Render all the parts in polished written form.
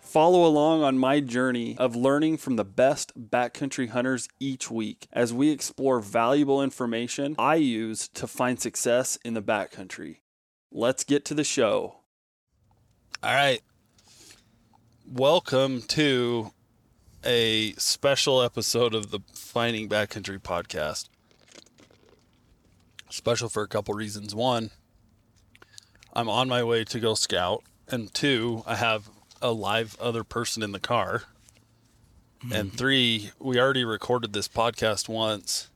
Follow along on my journey of learning from the best backcountry hunters each week as we explore valuable information I use to find success in the backcountry. Let's get to the show. All right. Welcome to a special episode of the Finding Backcountry podcast. Special for a couple reasons. One, I'm on my way to go scout. And two, I have a live other person in the car. And three, we already recorded this podcast once,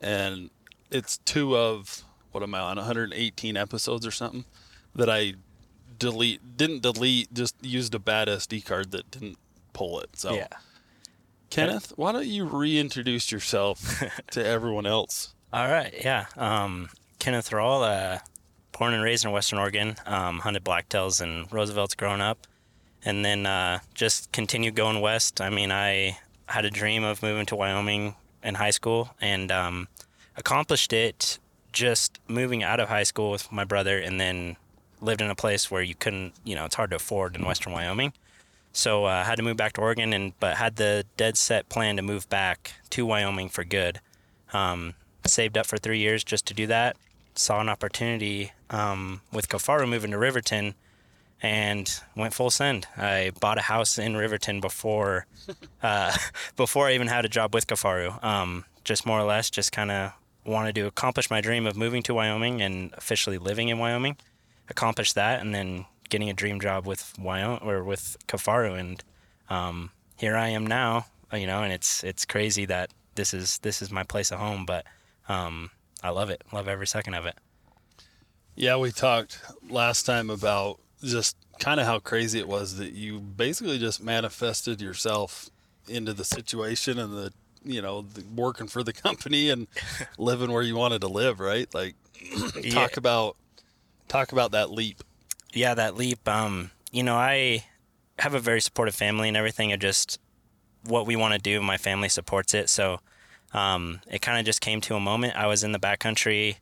and it's two of, what am I on, 118 episodes or something that I didn't delete, just used a bad SD card that didn't pull it. So yeah. Kenneth, why don't you reintroduce yourself to everyone else? All right. Yeah. Kenneth Thrall, born and raised in Western Oregon, hunted blacktails in Roosevelt's growing up. And then just continue going west. I mean, I had a dream of moving to Wyoming in high school and accomplished it just moving out of high school with my brother, and then lived in a place where you couldn't, you know, it's hard to afford in Western Wyoming. So I had to move back to Oregon, but had the dead set plan to move back to Wyoming for good. Saved up for 3 years just to do that. Saw an opportunity with Kifaru moving to Riverton, and went full send. I bought a house in Riverton before I even had a job with Kifaru. Just more or less, just kind of wanted to accomplish my dream of moving to Wyoming and officially living in Wyoming. Accomplished that, and then getting a dream job with Kifaru, and here I am now. You know, and it's crazy that this is my place of home, but I love it. Love every second of it. Yeah, we talked last time about just kind of how crazy it was that you basically just manifested yourself into the situation and the working for the company and living where you wanted to live, right? Like talk about that leap. Yeah, that leap. You know, I have a very supportive family and everything. I just, what we want to do, my family supports it. So, it kind of just came to a moment. I was in the backcountry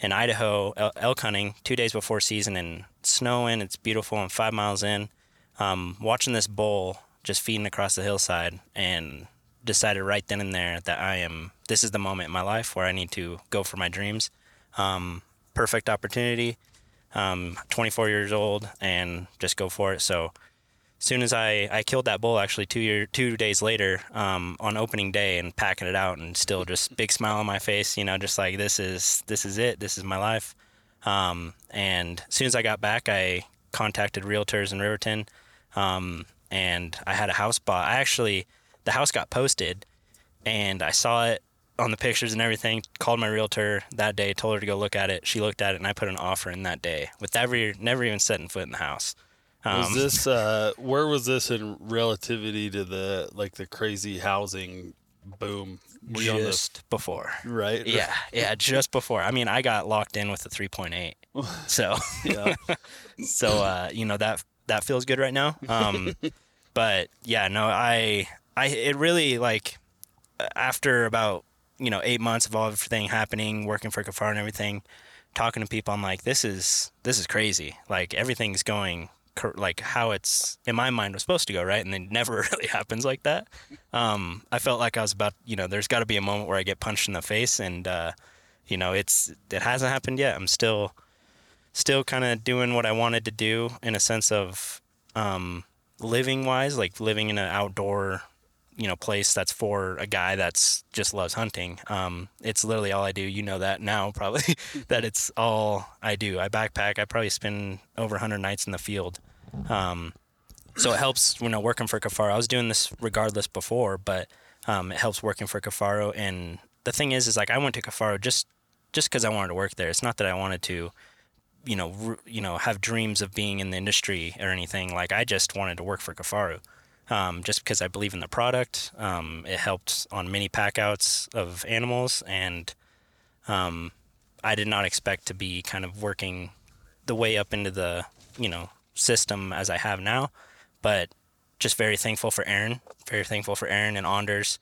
in Idaho, elk hunting 2 days before season, and snowing, it's beautiful, and 5 miles in, watching this bull just feeding across the hillside, and decided right then and there that this is the moment in my life where I need to go for my dreams. Perfect opportunity, 24 years old, and just go for it. So as soon as I killed that bull, actually 2 days later, on opening day, and packing it out, and still just big smile on my face, you know, just like this is it, this is my life. And as soon as I got back, I contacted realtors in Riverton, and I had a house bought. The house got posted, and I saw it on the pictures and everything, called my realtor that day, told her to go look at it. She looked at it, and I put an offer in that day with never even setting foot in the house. Was this, where was this in relativity to the crazy housing boom? Just before. Right? Yeah, just before. I mean, I got locked in with a 3.8. So, yeah. You know, that feels good right now. But yeah, no, I it really, like, after about, you know, 8 months of all everything happening, working for Kifaru and everything, talking to people, I'm like, this is crazy. Like, everything's going like how it's in my mind was supposed to go, right? And it never really happens like that. I felt like I was about, you know, there's got to be a moment where I get punched in the face, and you know, it hasn't happened yet. I'm still kind of doing what I wanted to do in a sense of living in an outdoor, you know, place that's for a guy that's just loves hunting. It's literally all I do. You know that now, probably, that it's all I do. I backpack. I probably spend over 100 nights in the field. So it helps, you know, working for Kifaru. I was doing this regardless before, but it helps working for Kifaru. And the thing is like, I went to Kifaru just because I wanted to work there. It's not that I wanted to, you know, have dreams of being in the industry or anything. Like, I just wanted to work for Kifaru. Just because I believe in the product. It helped on many pack outs of animals, and I did not expect to be kind of working the way up into the, you know, system as I have now, but just very thankful for Aaron and Anders.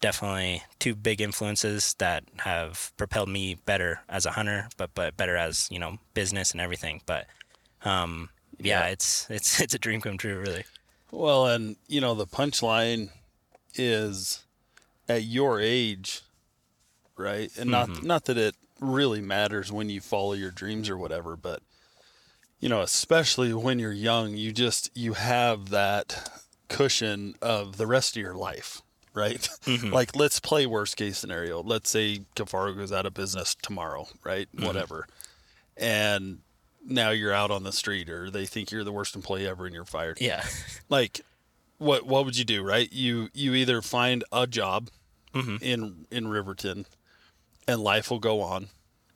Definitely two big influences that have propelled me better as a hunter, but better as, you know, business and everything. But it's a dream come true, really. Well, and you know, the punchline is at your age, right? And not that it really matters when you follow your dreams or whatever, but you know, especially when you're young, you have that cushion of the rest of your life, right? Mm-hmm. Like, let's play worst case scenario. Let's say Kifaru goes out of business tomorrow, right? Mm-hmm. Whatever. And now you're out on the street, or they think you're the worst employee ever and you're fired. Yeah. Like, what would you do, right? You either find a job in Riverton and life will go on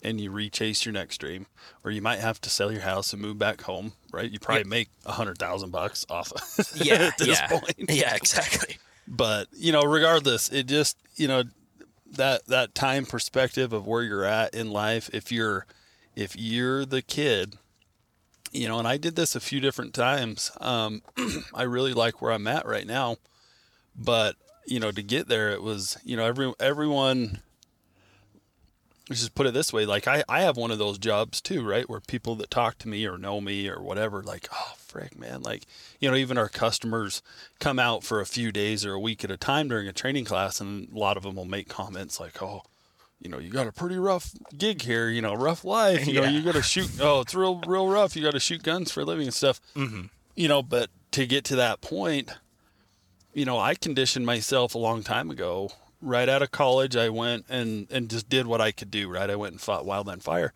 and you re-chase your next dream, or you might have to sell your house and move back home, right? You probably make $100,000 off of at this point. Yeah, exactly. But, you know, regardless, it just, you know, that time perspective of where you're at in life, if you're the kid, you know, and I did this a few different times. I really like where I'm at right now, but, you know, to get there, it was, you know, everyone, let's just put it this way. Like, I have one of those jobs too, right? Where people that talk to me or know me or whatever, like, oh, frick, man. Like, you know, even our customers come out for a few days or a week at a time during a training class. And a lot of them will make comments like, oh, you know, you got a pretty rough gig here, you know, rough life, you know, you got to shoot. Oh, it's real rough. You got to shoot guns for a living and stuff, you know, but to get to that point, you know, I conditioned myself a long time ago. Right out of college, I went and just did what I could do, right? I went and fought wildland fire.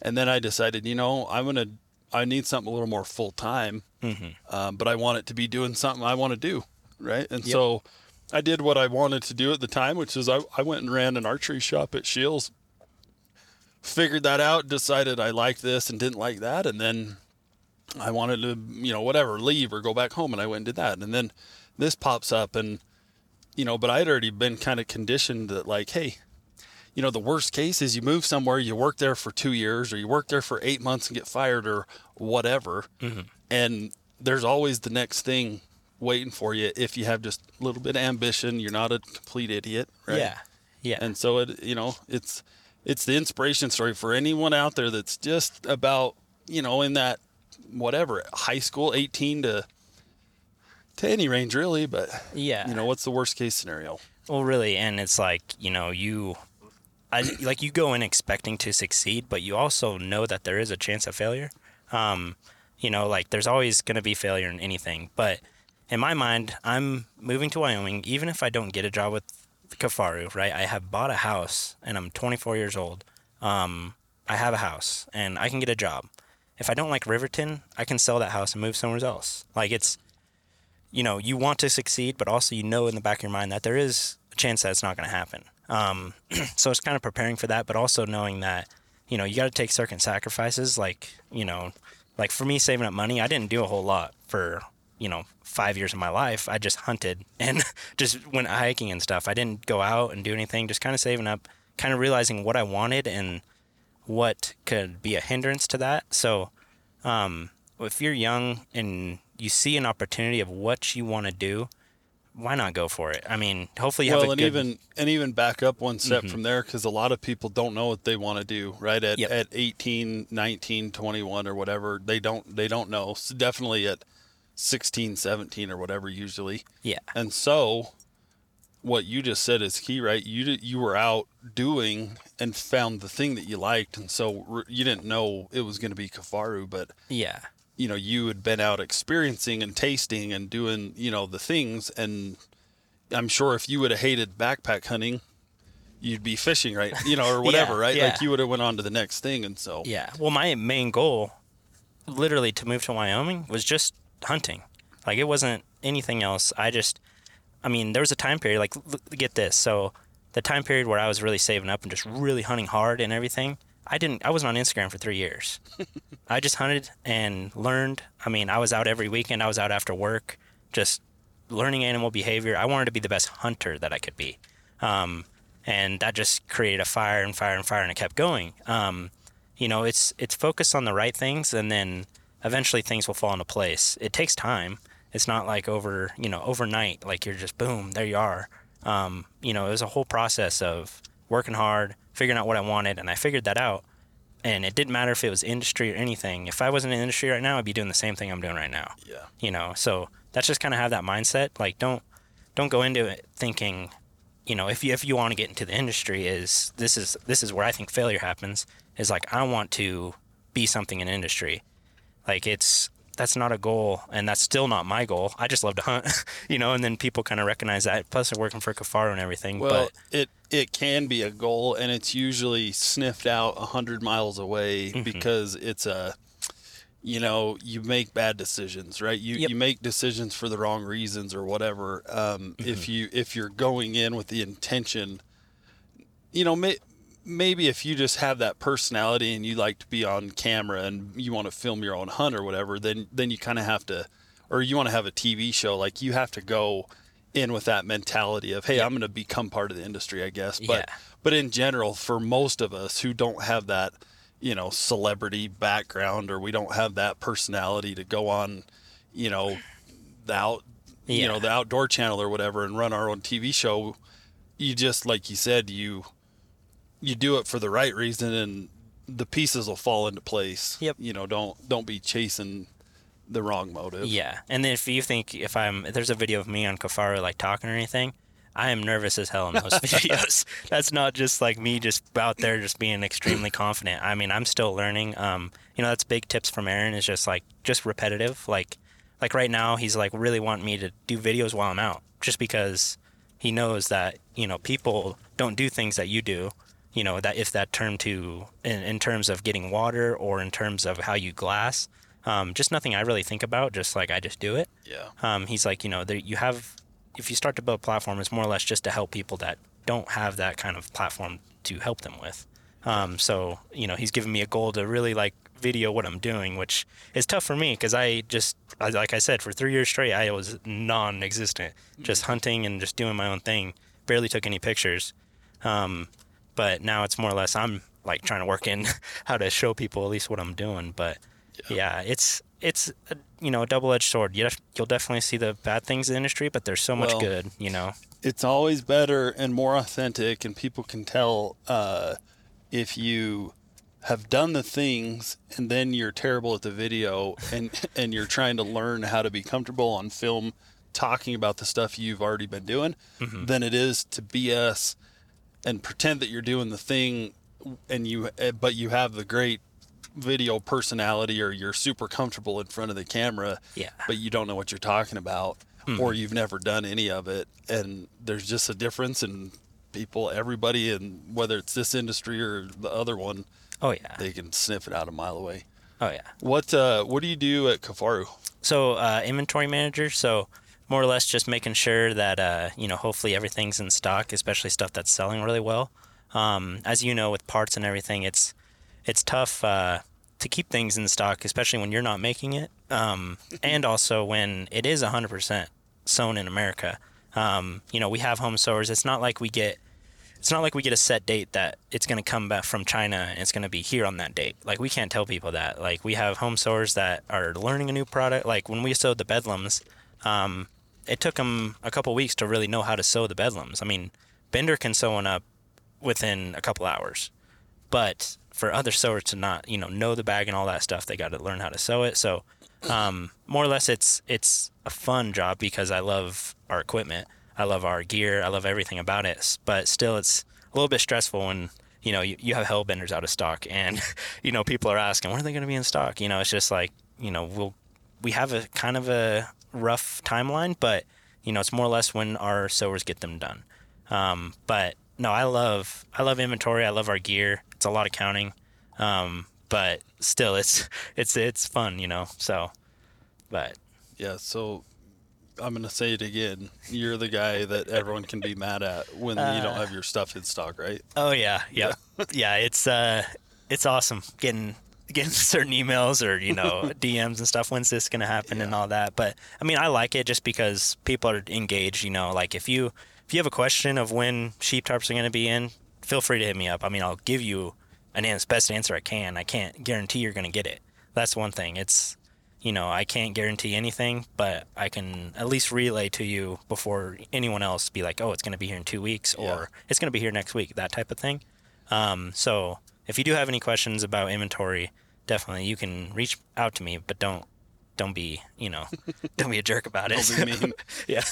And then I decided, you know, I need something a little more full time, but I want it to be doing something I want to do, right? And so I did what I wanted to do at the time, which is I went and ran an archery shop at Shields, figured that out, decided I liked this and didn't like that. And then I wanted to, you know, whatever, leave or go back home. And I went and did that. And then this pops up, and, you know, but I'd already been kind of conditioned that, like, hey, you know, the worst case is you move somewhere, you work there for 2 years, or you work there for 8 months and get fired or whatever. And there's always the next thing waiting for you if you have just a little bit of ambition. You're not a complete idiot, right? Yeah, yeah. And so, it, you know, it's the inspiration story for anyone out there that's just about, you know, in that whatever, high school, 18 to any range, really, but, yeah, you know, what's the worst case scenario? Well, really, and it's like, you know, you go in expecting to succeed, but you also know that there is a chance of failure. You know, like, there's always going to be failure in anything, but in my mind, I'm moving to Wyoming, even if I don't get a job with Kifaru, right? I have bought a house, and I'm 24 years old. I have a house, and I can get a job. If I don't like Riverton, I can sell that house and move somewhere else. Like, it's, you know, you want to succeed, but also, you know, in the back of your mind that there is a chance that it's not going to happen. So it's kind of preparing for that, but also knowing that, you know, you got to take certain sacrifices. Like, you know, like for me, saving up money, I didn't do a whole lot for, you know, 5 years of my life. I just hunted and just went hiking and stuff. I didn't go out and do anything, just kind of saving up, kind of realizing what I wanted and what could be a hindrance to that. So if you're young and you see an opportunity of what you want to do, why not go for it? I mean, hopefully you have a good... Even back up one step from there, because a lot of people don't know what they want to do, right? At 18, 19, 21 or whatever, they don't know. So definitely at 16, 17 or whatever usually. Yeah. And so what you just said is key, right? You were out doing and found the thing that you liked, and so you didn't know it was going to be Kifaru, but... Yeah. You know, you had been out experiencing and tasting and doing, you know, the things. And I'm sure if you would have hated backpack hunting, you'd be fishing, right? You know, or whatever, right? Yeah. Like, you would have went on to the next thing. And so, yeah. Well, my main goal, literally, to move to Wyoming was just hunting. Like, it wasn't anything else. I mean, there was a time period, like, get this. So the time period where I was really saving up and just really hunting hard and everything, I wasn't on Instagram for 3 years. I just hunted and learned. I mean, I was out every weekend. I was out after work, just learning animal behavior. I wanted to be the best hunter that I could be. And that just created a fire and fire and fire, and it kept going. You know, it's focused on the right things, and then eventually things will fall into place. It takes time. It's not like overnight, like you're just boom, there you are. You know, it was a whole process of working hard, figuring out what I wanted, and I figured that out. And it didn't matter if it was industry or anything. If I wasn't in the industry right now, I'd be doing the same thing I'm doing right now. Yeah. You know, so that's just kind of have that mindset. Like, don't go into it thinking, you know, if you want to get into the industry, this is where I think failure happens. Is like, I want to be something in industry. Like, that's not a goal, and that's still not my goal. I just love to hunt, you know, and then people kind of recognize that. Plus, I'm working for Kifaru and everything. Well, but it can be a goal, and it's usually sniffed out 100 miles away, mm-hmm. because it's a, you know, you make bad decisions, right? You make decisions for the wrong reasons or whatever. Mm-hmm. If you're going in with the intention, you know, maybe if you just have that personality and you like to be on camera and you want to film your own hunt or whatever, then you kind of have to, or you want to have a TV show, like you have to go in with that mentality of, hey, yeah. I'm going to become part of the industry, I guess. But yeah. But in general, for most of us who don't have that, you know, celebrity background, or we don't have that personality to go on, you know, the outdoor channel or whatever and run our own TV show, you just, like you said, you do it for the right reason, and the pieces will fall into place. Yep. You know, don't be chasing the wrong motive. Yeah. And then if you think if there's a video of me on Kifaru like talking or anything, I am nervous as hell in those videos. That's not just like me just out there just being extremely confident. I mean, I'm still learning. You know, that's big tips from Aaron, is just like, just repetitive. Like right now, he's like really wanting me to do videos while I'm out, just because he knows that, you know, people don't do things that you do. You know, that if that term to in terms of getting water or in terms of how you glass, just nothing I really think about, just like I just do it. Yeah. He's like, you know, if you start to build a platform, it's more or less just to help people that don't have that kind of platform to help them with. So, you know, he's given me a goal to really like video what I'm doing, which is tough for me because like I said, for 3 years straight, I was non-existent, mm-hmm. just hunting and just doing my own thing, barely took any pictures. But now it's more or less I'm like trying to work in how to show people at least what I'm doing. But yeah, it's a, you know, a double-edged sword. You'll definitely see the bad things in the industry, but there's so much good, you know. It's always better and more authentic, and people can tell if you have done the things and then you're terrible at the video and you're trying to learn how to be comfortable on film talking about the stuff you've already been doing, mm-hmm. than it is to BS and pretend that you're doing the thing, but you have the great video personality, or you're super comfortable in front of the camera, yeah. but you don't know what you're talking about, mm-hmm. or you've never done any of it. And there's just a difference in people, everybody, and whether it's this industry or the other one, oh yeah, they can sniff it out a mile away. Oh yeah. What do you do at Kifaru? So inventory manager. So more or less just making sure that, you know, hopefully everything's in stock, especially stuff that's selling really well. As you know, with parts and everything, it's tough to keep things in stock, especially when you're not making it. And also when it is 100% sewn in America. You know, we have home sewers. It's not like we get a set date that it's going to come back from China and it's going to be here on that date. Like, we can't tell people that. Like, we have home sewers that are learning a new product. Like, when we sewed the Bedlams, it took them a couple weeks to really know how to sew the Bedlams. I mean, Bender can sew one up within a couple hours, but for other sewers to not, you know the bag and all that stuff, they got to learn how to sew it. So, more or less, it's a fun job because I love our equipment, I love our gear, I love everything about it. But still, it's a little bit stressful when, you know, you have Hellbenders out of stock, and you know, people are asking, when are they going to be in stock? You know, it's just like, you know, we have a kind of a rough timeline, but you know, it's more or less when our sewers get them done. But no, I love inventory. I love our gear. It's a lot of counting, but still, it's fun, you know. So, but yeah. So I'm gonna say it again. You're the guy that everyone can be mad at when you don't have your stuff in stock, right? Oh yeah, yep. Yeah. It's awesome getting certain emails or, you know, DMs and stuff, when's this gonna happen, yeah. and all that. But I mean, I like it just because people are engaged, you know. Like, if you if you have a question of when sheep tarps are going to be in, feel free to hit me up. I mean, I'll give you the best answer I can. I can't guarantee you're going to get it. That's one thing. It's, you know, I can't guarantee anything, but I can at least relay to you before anyone else be like, oh, it's going to be here in 2 weeks or it's going to be here next week, that type of thing. So if you do have any questions about inventory, definitely you can reach out to me, but don't be a jerk about it. Don't be mean. Yeah.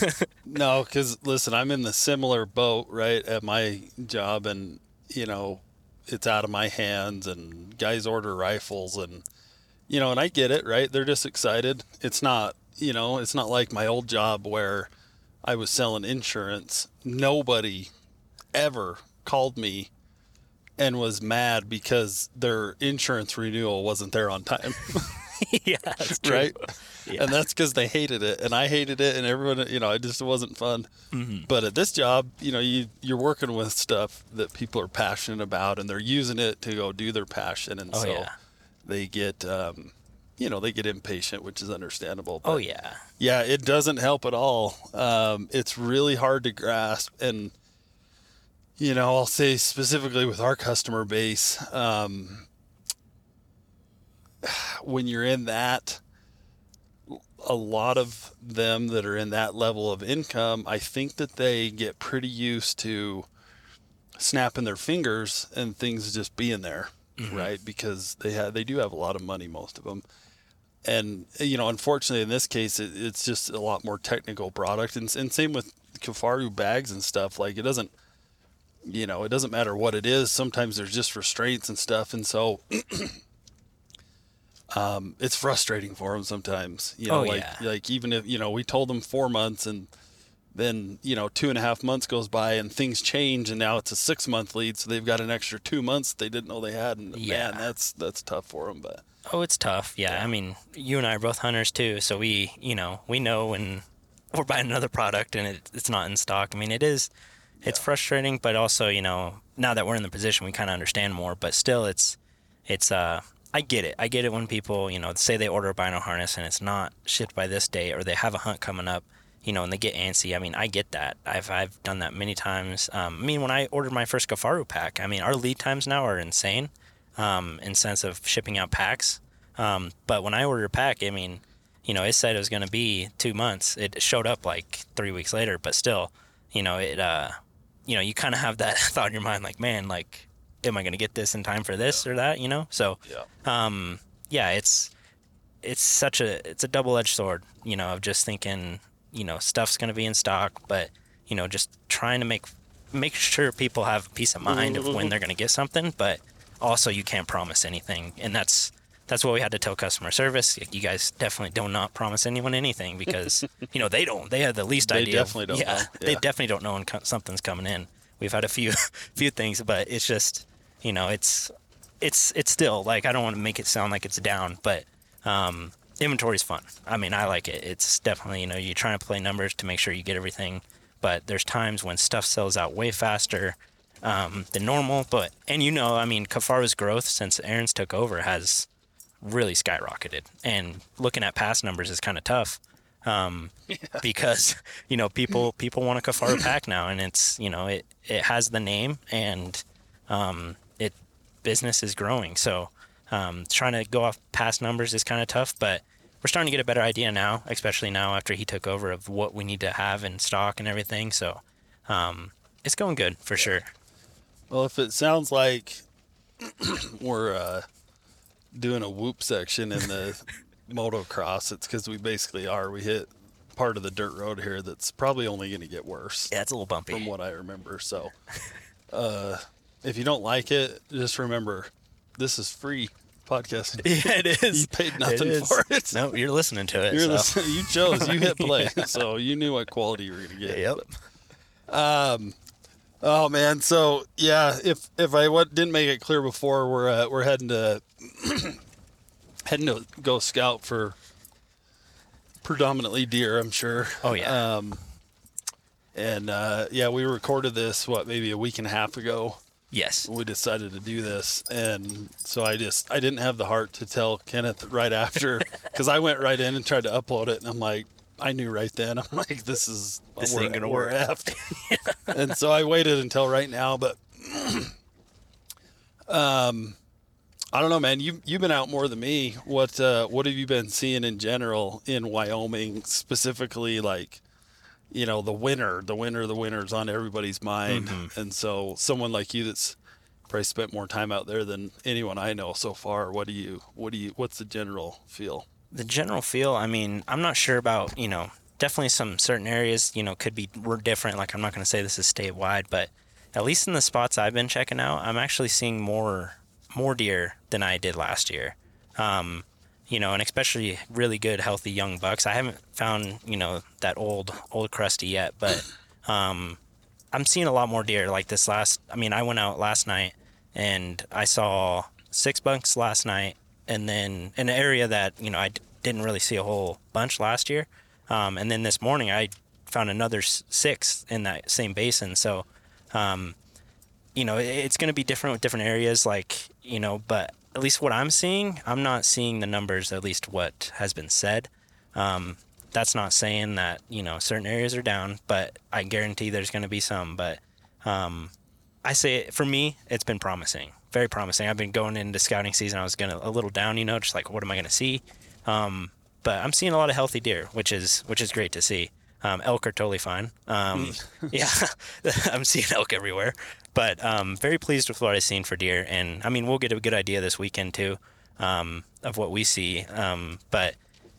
No, because listen, I'm in the similar boat, right, at my job, and you know, it's out of my hands, and guys order rifles, and you know, and I get it, right? They're just excited. It's not, you know, it's not like my old job where I was selling insurance. Nobody ever called me and was mad because their insurance renewal wasn't there on time. Yeah, that's true. Right? Yeah. And that's because they hated it, and I hated it, and everyone, you know, it wasn't fun. Mm-hmm. But at this job, you know, you're working with stuff that people are passionate about, and they're using it to go do their passion, and they get, they get impatient, which is understandable. But, yeah, it doesn't help at all. It's really hard to grasp, and you know, I'll say specifically with our customer base. When you're in that, a lot of them that are in that level of income, I think that they get pretty used to snapping their fingers and things just being there, mm-hmm. right? Because they do have a lot of money, most of them. And, you know, unfortunately in this case, it's just a lot more technical product. And same with Kifaru bags and stuff. Like it doesn't, you know, it doesn't matter what it is. Sometimes there's just restraints and stuff. And so... it's frustrating for them sometimes, you know, like even if, you know, we told them 4 months and then, you know, 2.5 months goes by and things change and now it's a 6-month lead. So they've got an extra 2 months they didn't know they had. And man, that's tough for them. But it's tough. Yeah. I mean, you and I are both hunters too. So we know when we're buying another product and it's not in stock. I mean, it's frustrating, but also, you know, now that we're in the position, we kind of understand more, but still it's I get it. I get it when people, you know, say they order a bino harness and it's not shipped by this date or they have a hunt coming up, you know, and they get antsy. I mean, I get that. I've done that many times. I mean, when I ordered my first Kifaru pack, I mean, our lead times now are insane in sense of shipping out packs. But when I ordered a pack, I mean, you know, it said it was going to be 2 months. It showed up like 3 weeks later, but still, you know, it, you know, you kind of have that thought in your mind, like, man, like, am I going to get this in time for this or that, you know? So, it's a double-edged sword, you know, of just thinking, you know, stuff's going to be in stock, but, you know, just trying to make sure people have peace of mind of when they're going to get something, but also you can't promise anything. And that's what we had to tell customer service. You guys definitely do not promise anyone anything because, you know, they have the least idea. They definitely don't know. Yeah. They definitely don't know when something's coming in. We've had a few things, but it's just, you know, it's still like, I don't want to make it sound like it's down, but inventory's fun. I mean, I like it. It's definitely, you know, you're trying to play numbers to make sure you get everything, but there's times when stuff sells out way faster than normal. But, and you know, I mean, Kifaru's growth since Aaron's took over has really skyrocketed, and looking at past numbers is kind of tough. Because, you know, people want a Kifaru pack now, and it's, you know, it has the name, and business is growing. So trying to go off past numbers is kind of tough, but we're starting to get a better idea now, especially now after he took over, of what we need to have in stock and everything. So it's going good for sure. Well, if it sounds like we're doing a whoop section in the motocross, it's because we basically are. We hit part of the dirt road here that's probably only going to get worse. Yeah, it's a little bumpy from what I remember. So if you don't like it, just remember this is free podcasting. Yeah, it is. You paid nothing for it. No, you're listening to it. You chose. You hit play. So you knew what quality you were going to get. Yep. Oh man. So yeah, if I didn't make it clear before, we're heading to go scout for predominantly deer, I'm sure. Oh yeah. We recorded this maybe a week and a half ago. Yes. We decided to do this, and so I didn't have the heart to tell Kenneth right after, because I went right in and tried to upload it, and I'm like, I knew right then. I'm like, this ain't gonna work. And so I waited until right now. But I don't know, man. You've been out more than me. What have you been seeing in general in Wyoming, specifically, like, you know, the winter's on everybody's mind, mm-hmm. and so someone like you that's probably spent more time out there than anyone I know so far. What's the general feel? The general feel, I mean, I'm not sure about, you know, definitely some certain areas, you know, we're different. Like, I'm not going to say this is statewide, but at least in the spots I've been checking out, I'm actually seeing more deer than I did last year. You know, and especially really good, healthy young bucks. I haven't found, you know, that old crusty yet, but I'm seeing a lot more deer. Like this last, I mean, I went out last night and I saw 6 bucks last night, and then in an area that, you know, I didn't really see a whole bunch last year. And then this morning I found another 6 in that same basin. So, you know, it's going to be different with different areas, like, you know, but at least what I'm seeing, I'm not seeing the numbers, at least what has been said. That's not saying that, you know, certain areas are down, but I guarantee there's going to be some. But I say, for me, it's been promising, very promising. I've been going into scouting season. I was a little down, you know, just like, what am I going to see? But I'm seeing a lot of healthy deer, which is great to see. Elk are totally fine. Yeah, I'm seeing elk everywhere. But very pleased with what I've seen for deer. And, I mean, we'll get a good idea this weekend, too, of what we see. But,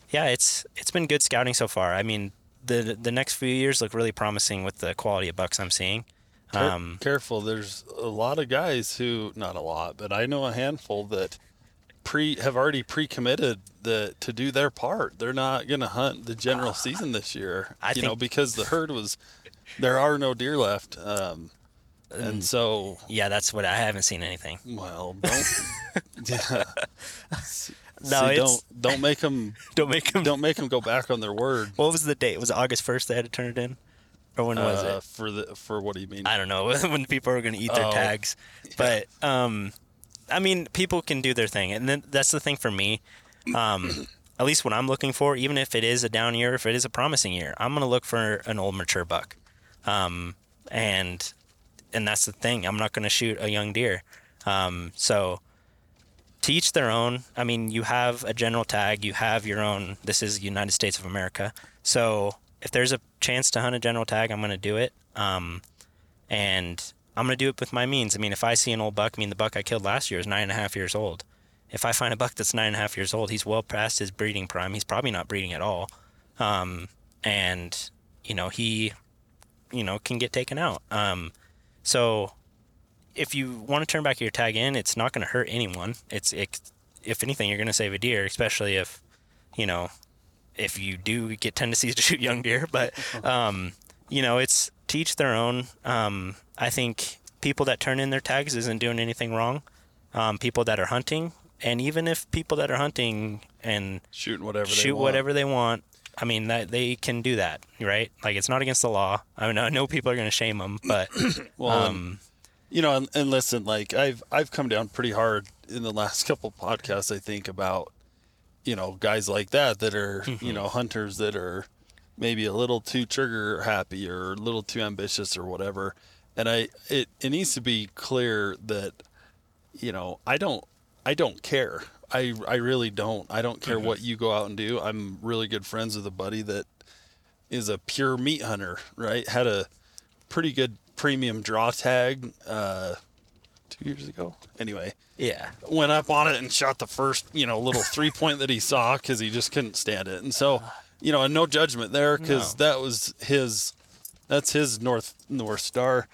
yeah, it's been good scouting so far. I mean, the next few years look really promising with the quality of bucks I'm seeing. Careful. There's a lot of guys who, not a lot, but I know a handful that have already pre-committed to do their part. They're not going to hunt the general season this year, because the herd was, there are no deer left. And so, yeah, that's what I haven't seen anything. Well, don't. Yeah. Don't make them. Don't make them go back on their word. What was the date? Was it August 1st they had to turn it in, or when was it? For what do you mean? I don't know when people are going to eat their tags. But I mean, people can do their thing, and then that's the thing for me. At least what I'm looking for, even if it is a down year, if it is a promising year, I'm going to look for an old mature buck, And that's the thing. I'm not going to shoot a young deer. So to each their own. I mean, you have a general tag. You have your own. This is United States of America. So if there's a chance to hunt a general tag, I'm going to do it. And I'm going to do it with my means. I mean, if I see an old buck, the buck I killed last year is 9.5 years old. If I find a buck that's 9.5 years old, he's well past his breeding prime. He's probably not breeding at all. And, you know, he, you know, can get taken out. So if you want to turn back your tag in, it's not going to hurt anyone. If anything, you're going to save a deer, especially if, you know, if you do get tendencies to shoot young deer. But, you know, it's to each their own. I think people that turn in their tags isn't doing anything wrong. People that are hunting, and even if people that are hunting and shoot whatever they want, I mean, that they can do that, right? Like, it's not against the law. I mean, I know people are going to shame them, but you know, and listen, like I've come down pretty hard in the last couple podcasts, I think, about, you know, guys like that are, mm-hmm. you know, hunters that are maybe a little too trigger happy or a little too ambitious or whatever. And it needs to be clear that, you know, I don't care. I really don't. I don't care mm-hmm. what you go out and do. I'm really good friends with a buddy that is a pure meat hunter, right? Had a pretty good premium draw tag 2 years ago. Anyway. Yeah. Went up on it and shot the first, you know, little 3-point that he saw because he just couldn't stand it. And so, you know, and no judgment there because that was his North Star.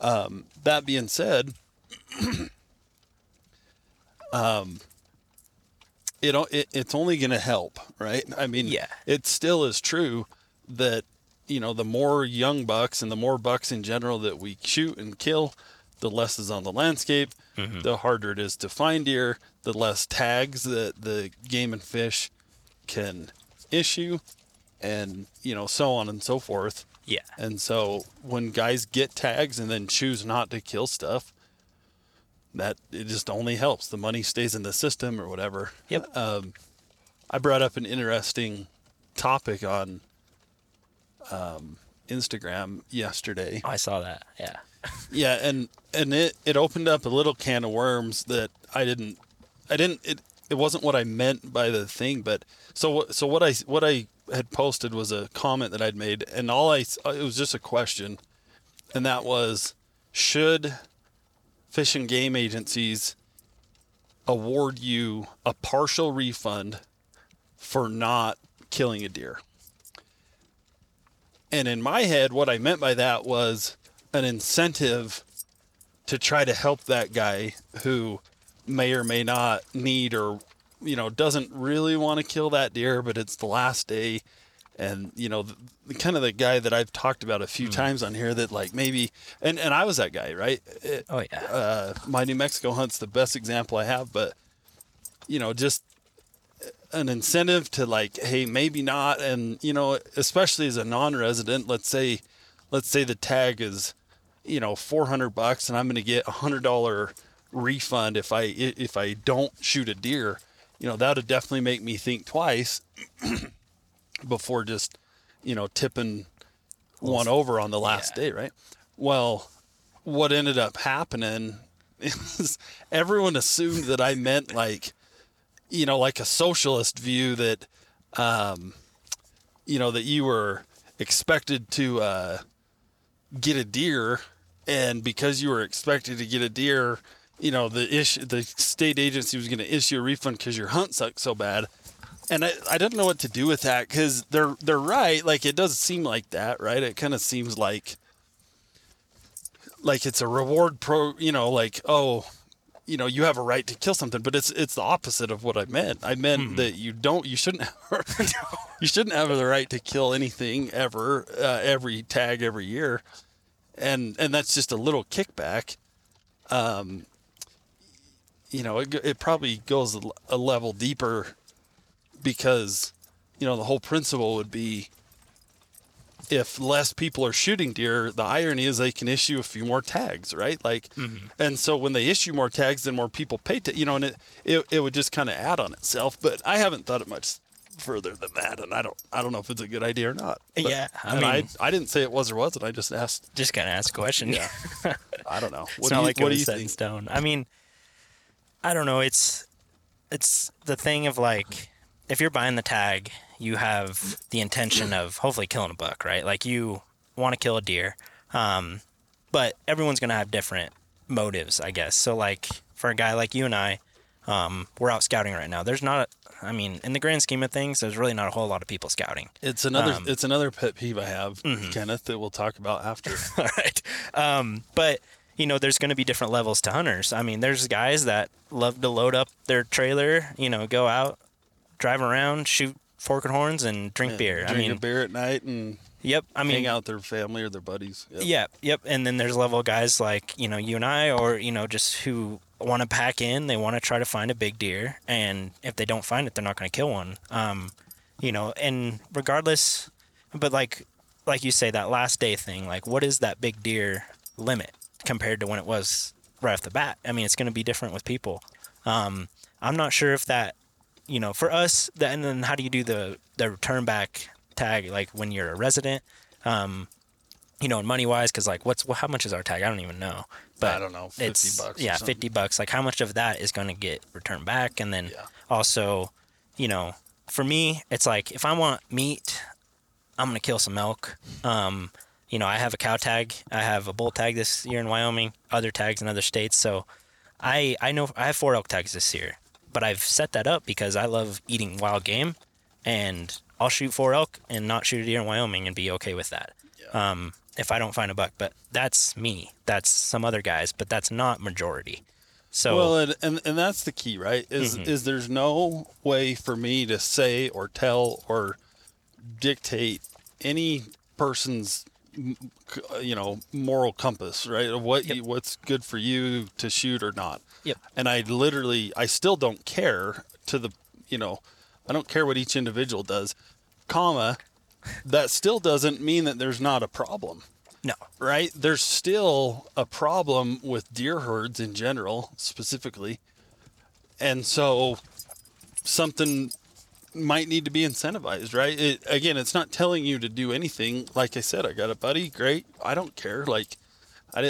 That being said, it's only going to help, right? I mean, yeah. It still is true that, you know, the more young bucks and the more bucks in general that we shoot and kill, the less is on the landscape, mm-hmm. the harder it is to find deer, the less tags that the game and fish can issue, and, you know, so on and so forth. Yeah. And so when guys get tags and then choose not to kill stuff, that it just only helps. The money stays in the system or whatever. Yep. I brought up an interesting topic on Instagram yesterday. I saw that. Yeah. Yeah, and it opened up a little can of worms that I didn't it wasn't what I meant by the thing, but so what I had posted was a comment that I'd made, and it was just a question, and that was, should fish and game agencies award you a partial refund for not killing a deer? And in my head, what I meant by that was an incentive to try to help that guy who may or may not need, or, you know, doesn't really want to kill that deer, but it's the last day. And, you know, the kind of the guy that I've talked about a few times on here that, like, maybe, and I was that guy, right? My New Mexico hunt's the best example I have, but, you know, just an incentive to, like, hey, maybe not. And, you know, especially as a non-resident, let's say the tag is, you know, $400, and I'm going to get $100 refund if I don't shoot a deer. You know, that would definitely make me think twice before just, you know, tipping one over on the last day, right? Well, what ended up happening is everyone assumed that I meant, like, you know, like a socialist view that, you know, that you were expected to get a deer, and because you were expected to get a deer, you know, the state agency was going to issue a refund because your hunt sucked so bad. And I don't know what to do with that, because they're right. Like, it doesn't seem like that, right? It kind of seems like it's a reward pro, you know, like, oh, you know, you have a right to kill something, but it's the opposite of what I meant. I meant that you shouldn't have the right to kill anything ever, every tag, every year. And that's just a little kickback. You know, it probably goes a level deeper, because, you know, the whole principle would be, if less people are shooting deer, the irony is they can issue a few more tags, right? Like, and so when they issue more tags, then more people pay to, you know, and it would just kind of add on itself. But I haven't thought it much further than that, and I don't know if it's a good idea or not. But, yeah, I mean, I didn't say it was or wasn't. I just kind of asked a question. Yeah, I don't know. What do you, like, what do you think? Stone. I mean, I don't know. It's the thing of, like, if you're buying the tag, you have the intention of hopefully killing a buck, right? Like, you want to kill a deer, but everyone's going to have different motives, I guess. So, like, for a guy like you and I, we're out scouting right now. There's not, in the grand scheme of things, there's really not a whole lot of people scouting. It's another pet peeve I have, Kenneth, that we'll talk about after. All right. But, you know, there's going to be different levels to hunters. I mean, there's guys that love to load up their trailer, you know, go out, drive around, shoot forked horns, and drink beer. Drink a beer at night and hang out with their family or their buddies. Yep. And then there's level guys like, you know, you and I, or, you know, just who want to pack in. They want to try to find a big deer, and if they don't find it, they're not going to kill one. You know, and regardless, but like you say, that last day thing, like, what is that big deer limit compared to when it was right off the bat? I mean, it's going to be different with people. I'm not sure if that, you know, for us, and then how do you do the return back tag, like, when you're a resident, you know, and money wise, because, like, how much is our tag? I don't even know. But I don't know, $50. Yeah, $50. Like, how much of that is going to get returned back? And then also, you know, for me, it's like, if I want meat, I'm going to kill some elk. You know, I have a cow tag. I have a bull tag this year in Wyoming, other tags in other states. So I know I have 4 elk tags this year. But I've set that up because I love eating wild game, and I'll shoot 4 elk and not shoot a deer in Wyoming and be okay with that. Yeah. If I don't find a buck, but that's me. That's some other guys, but that's not majority. So, well, and that's the key, right? Is there's no way for me to say or tell or dictate any person's, you know, moral compass, right? Of what what's good for you to shoot or not. Yep. And I still don't care to the, you know, I don't care what each individual does, that still doesn't mean that there's not a problem. No. Right? There's still a problem with deer herds in general, specifically. And so something might need to be incentivized, right? Again, it's not telling you to do anything. Like I said, I got a buddy, great. I don't care. Like,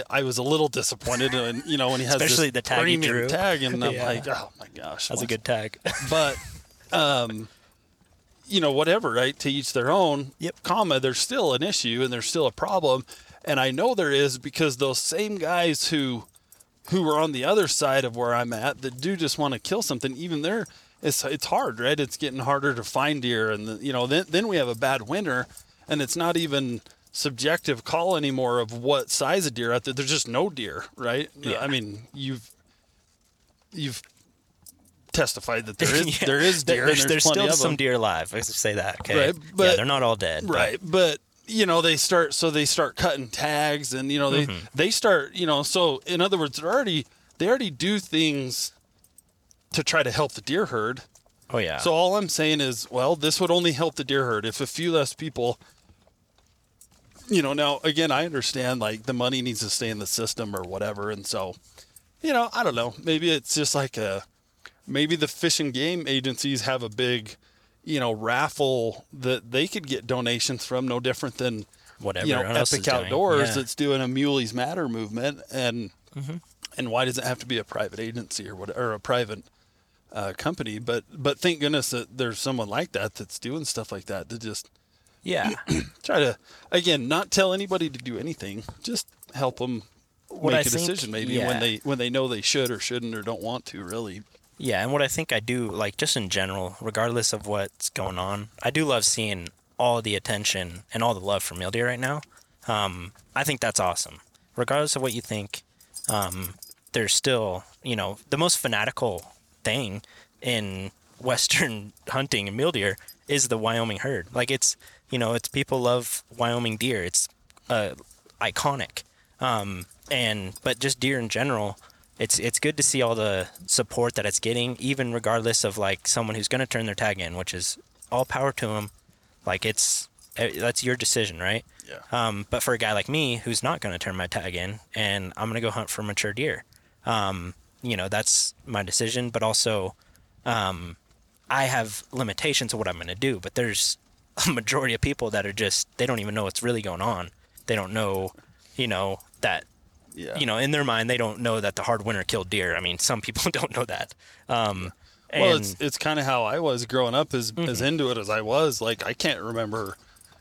I was a little disappointed, and you know, when he has especially the tag he drew. Tag, and I'm like, oh my gosh, that's a good tag. But, you know, whatever, right? To each their own. Yep. Comma, there's still an issue and there's still a problem, and I know there is because those same guys who were on the other side of where I'm at that do just want to kill something, even there. It's hard, right? It's getting harder to find deer, and you know, then we have a bad winter, and it's not even subjective call anymore of what size of deer out there. There's just no deer, right? Yeah. I mean, you've testified that there is there is deer. There's still some deer alive. I should say that, okay? Right, but yeah, they're not all dead, right? But you know, they start cutting tags, and you know they start, you know. So in other words, they already do things to try to help the deer herd. Oh yeah. So all I'm saying is, well, this would only help the deer herd if a few less people, you know. Now again, I understand like the money needs to stay in the system or whatever, and so, you know, I don't know. Maybe it's just like maybe the fish and game agencies have a big, you know, raffle that they could get donations from, no different than whatever, you know, Epic Outdoors that's doing a Muley's Matter movement, and and why does it have to be a private agency or whatever, or a private company, but thank goodness that there's someone like that that's doing stuff like that to just try to, again, not tell anybody to do anything, just help them make a decision maybe when they know they should or shouldn't or don't want to really. Yeah, and what I think I do, like just in general, regardless of what's going on, I do love seeing all the attention and all the love for mule deer right now. I think that's awesome. Regardless of what you think, there's still, you know, the most fanatical thing in Western hunting and mule deer is the Wyoming herd. Like it's, you know, it's people love Wyoming deer. It's iconic. But just deer in general, it's good to see all the support that it's getting, even regardless of like someone who's going to turn their tag in, which is all power to them. Like that's your decision, right? Yeah. But for a guy like me who's not going to turn my tag in and I'm going to go hunt for mature deer, you know, that's my decision. But also, I have limitations of what I'm going to do. But there's a majority of people that are just, they don't even know what's really going on. They don't know, you know, that, you know, in their mind, they don't know that the hard winter killed deer. I mean, some people don't know that. Well, it's kind of how I was growing up, as into it as I was. Like, I can't remember.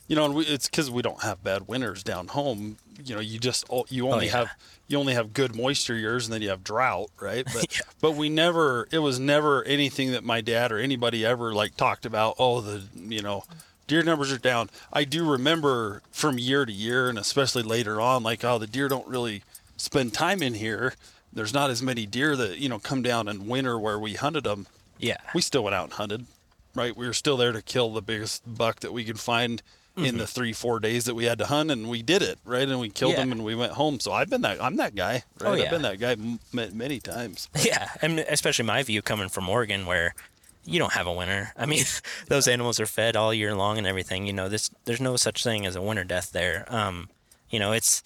You know, and it's because we don't have bad winters down home. You know, you only have good moisture years, and then you have drought, right? But but we never. It was never anything that my dad or anybody ever like talked about. Oh, the, you know, deer numbers are down. I do remember from year to year, and especially later on, like, oh, the deer don't really spend time in here. There's not as many deer that, you know, come down in winter where we hunted them. Yeah, we still went out and hunted, right? We were still there to kill the biggest buck that we could find in the 3-4 days that we had to hunt, and we did it, right? And we killed them and we went home. So I'm that guy, right? Oh, yeah. I've been that guy many times. Yeah, and especially my view coming from Oregon where you don't have a winter. I mean, those animals are fed all year long and everything. You know, there's no such thing as a winter death there. You know, it's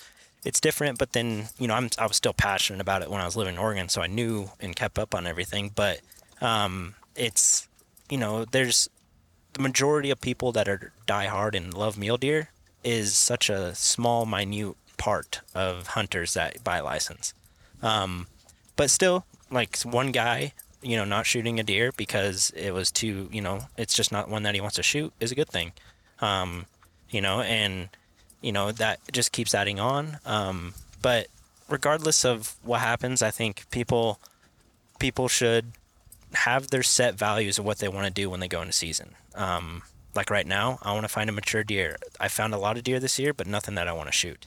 different, but then, you know, I was still passionate about it when I was living in Oregon, so I knew and kept up on everything. But it's, you know, there's the majority of people that are diehard and love mule deer is such a small, minute part of hunters that buy a license. But still, like one guy, you know, not shooting a deer because it was too, you know, it's just not one that he wants to shoot is a good thing. You know, and, you know, that just keeps adding on. But regardless of what happens, I think people should have their set values of what they want to do when they go into season. Like right now, I want to find a mature deer. I found a lot of deer this year, but nothing that I want to shoot.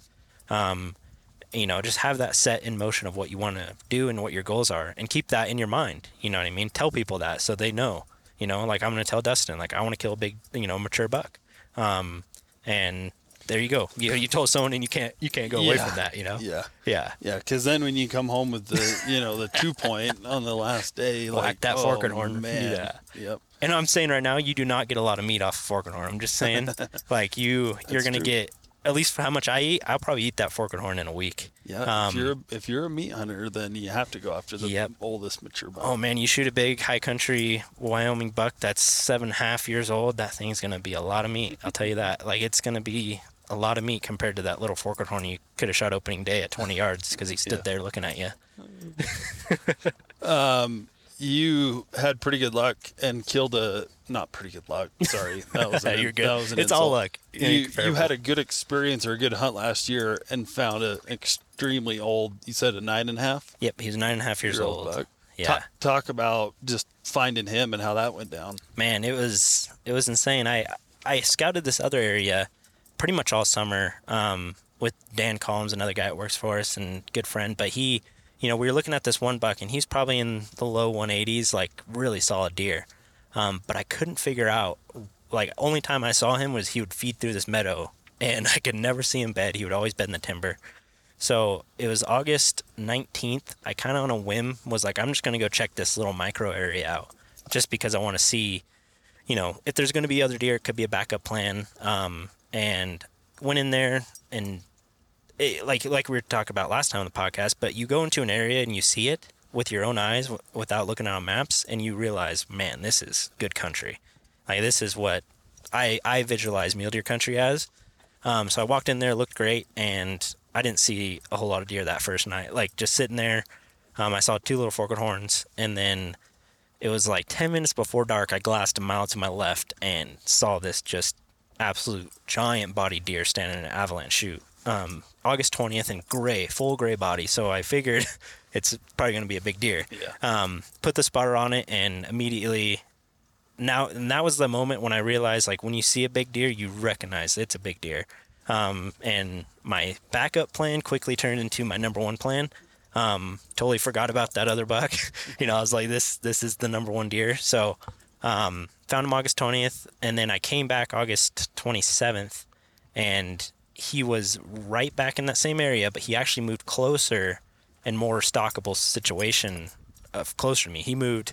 You know, just have that set in motion of what you want to do and what your goals are, and keep that in your mind. You know what I mean? Tell people that so they know. You know, like I'm going to tell Dustin, like I want to kill a big, you know, mature buck. And there you go. You told someone, and you can't go away from that. You know. Yeah. Because then when you come home with the, you know, the 2-point on the last day, like that fork and horn, man. Yeah. Yep. And I'm saying right now, you do not get a lot of meat off of fork and horn. I'm just saying, like you're gonna get at least for how much I eat, I'll probably eat that fork and horn in a week. Yeah, if you're a meat hunter, then you have to go after the oldest mature buck. Oh, man, you shoot a big high country Wyoming buck that's 7.5 years old, that thing's going to be a lot of meat. I'll tell you that. Like, it's going to be a lot of meat compared to that little fork and horn you could have shot opening day at 20 yards because he stood there looking at you. You had pretty good luck and killed not pretty good luck. Sorry. That was an, You're good. That was an it's insult. All luck. You had a good experience or a good hunt last year and found an extremely old, you said a 9.5? Yep. He's 9.5 years old. Buck. Yeah. Talk about just finding him and how that went down. Man, it was insane. I scouted this other area pretty much all summer, with Dan Collins, another guy that works for us and good friend, but he, you know, we were looking at this one buck, and he's probably in the low 180s, like really solid deer. But I couldn't figure out, like, only time I saw him was he would feed through this meadow, and I could never see him bed. He would always bed in the timber. So it was August 19th. I kind of on a whim was like, I'm just going to go check this little micro area out just because I want to see, you know, if there's going to be other deer, it could be a backup plan. And went in there and... It, like we were talking about last time on the podcast, but you go into an area and you see it with your own eyes without looking on maps, and you realize, man, this is good country. Like, this is what I visualize mule deer country as. So I walked in there, looked great, and I didn't see a whole lot of deer that first night. Like, just sitting there, I saw two little forked horns, and then it was like 10 minutes before dark, I glassed a mile to my left and saw this just absolute giant body deer standing in an avalanche chute. August 20th in gray, full gray body. So I figured it's probably going to be a big deer. Yeah. Put the spotter on it and immediately and that was the moment when I realized, like, when you see a big deer, you recognize it's a big deer. And my backup plan quickly turned into my number one plan. Totally forgot about that other buck. You know, I was like, this is the number one deer. So, found him August 20th. And then I came back August 27th and he was right back in that same area, but he actually moved closer and more stockable situation of closer to me. He moved,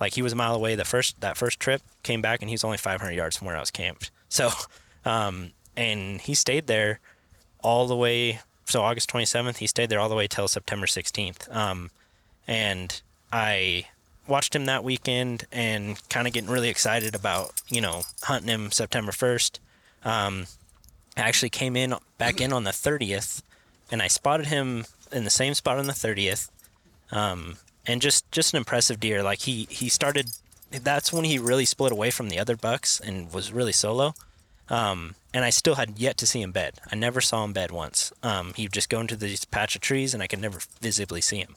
like, he was a mile away that first trip, came back, and he was only 500 yards from where I was camped. So, and he stayed there all the way. So August 27th, he stayed there all the way till September 16th. And I watched him that weekend and kind of getting really excited about, you know, hunting him September 1st. I actually came in back in on the 30th, and I spotted him in the same spot on the 30th, and just an impressive deer. Like, he started, that's when he really split away from the other bucks and was really solo, and I still had yet to see him bed. I never saw him bed once. He'd just go into this patch of trees, and I could never visibly see him.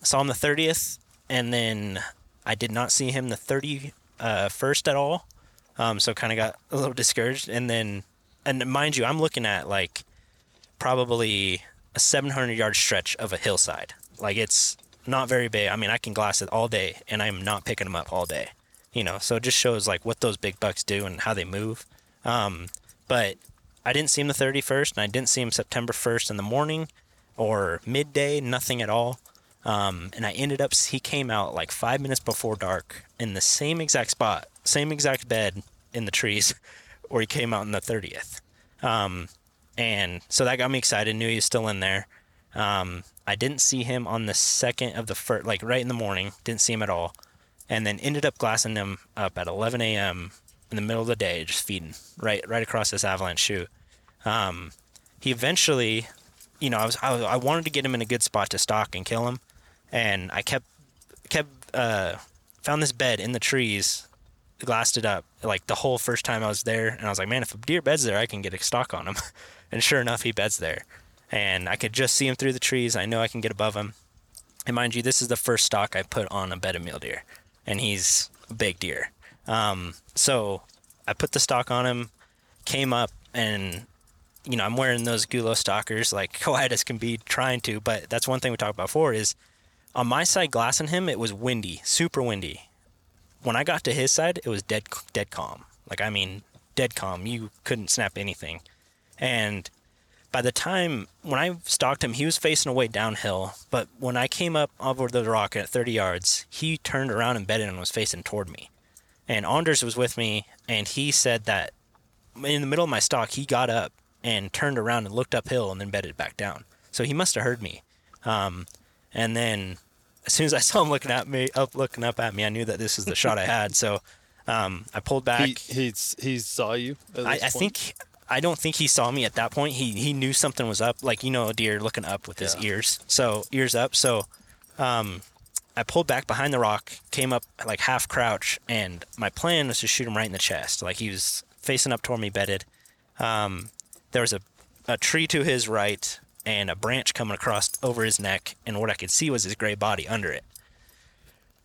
Saw him the 30th, and then I did not see him the 31st at all, so kind of got a little discouraged, and then... And mind you, I'm looking at, like, probably a 700-yard stretch of a hillside. Like, it's not very big. I mean, I can glass it all day, and I'm not picking them up all day. You know, so it just shows, like, what those big bucks do and how they move. But I didn't see him the 31st, and I didn't see him September 1st in the morning or midday, nothing at all. And I ended up... He came out, like, 5 minutes before dark in the same exact spot, same exact bed in the trees, where he came out on the 30th. And so that got me excited. Knew he was still in there. I didn't see him on the second of the first, like right in the morning, didn't see him at all. And then ended up glassing him up at 11 a.m. in the middle of the day, just feeding right across this avalanche chute. He eventually, you know, I wanted to get him in a good spot to stalk and kill him. And I kept found this bed in the trees, glassed it up like the whole first time I was there, and I was like, man, if a deer beds there, I can get a stalk on him. And sure enough, he beds there, and I could just see him through the trees. I know I can get above him, and mind you, this is the first stalk I put on a bed of mule deer, and he's a big deer. So I put the stalk on him, came up, and you know, I'm wearing those gulo stalkers, like quiet as can be, trying to, but that's one thing we talked about before is on my side glassing him, it was windy, super windy. When I got to his side, it was dead calm. Like, I mean, dead calm. You couldn't snap anything. And by the time, when I stalked him, he was facing away downhill. But when I came up over the rock at 30 yards, he turned around and bedded and was facing toward me. And Anders was with me, and he said that in the middle of my stalk, he got up and turned around and looked uphill and then bedded back down. So he must have heard me. And then as soon as I saw him looking up at me, I knew that this was the shot I had. So I pulled back. He saw you at this point? I don't think he saw me at that point. He knew something was up, like, you know, a deer looking up with his ears. So ears up. So I pulled back behind the rock, came up like half crouch, and my plan was to shoot him right in the chest. Like, he was facing up toward me, bedded. There was a tree to his right and a branch coming across over his neck, and what I could see was his gray body under it.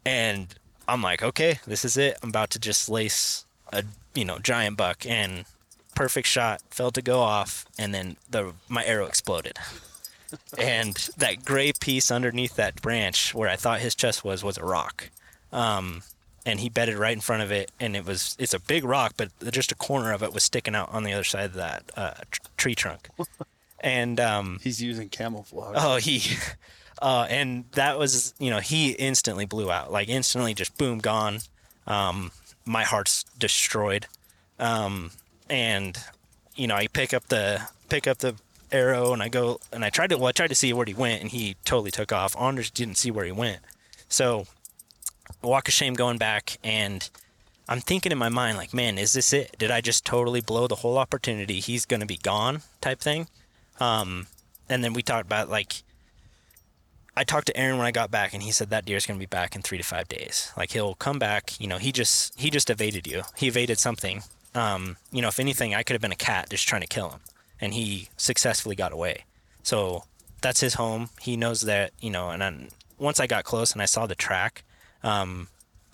And I'm like, okay, this is it. I'm about to just lace a, you know, giant buck. And perfect shot, failed to go off, and then my arrow exploded. And that gray piece underneath that branch where I thought his chest was a rock. And he bedded right in front of it, and it's a big rock, but just a corner of it was sticking out on the other side of that tree trunk. And he's using camouflage. Oh, and that was, you know, he instantly blew out. Like, instantly just boom, gone. My heart's destroyed. And, you know, I pick up the arrow, and I go, and I tried to see where he went, and he totally took off. Anders didn't see where he went. So walk of shame going back, and I'm thinking in my mind, like, man, is this it? Did I just totally blow the whole opportunity? He's going to be gone type thing. And then we talked about, like, I talked to Aaron when I got back, and he said that deer's going to be back in 3 to 5 days. Like, he'll come back. You know, he just evaded you. He evaded something. You know, if anything, I could have been a cat just trying to kill him, and he successfully got away. So that's his home. He knows that, you know, and once I got close and I saw the track,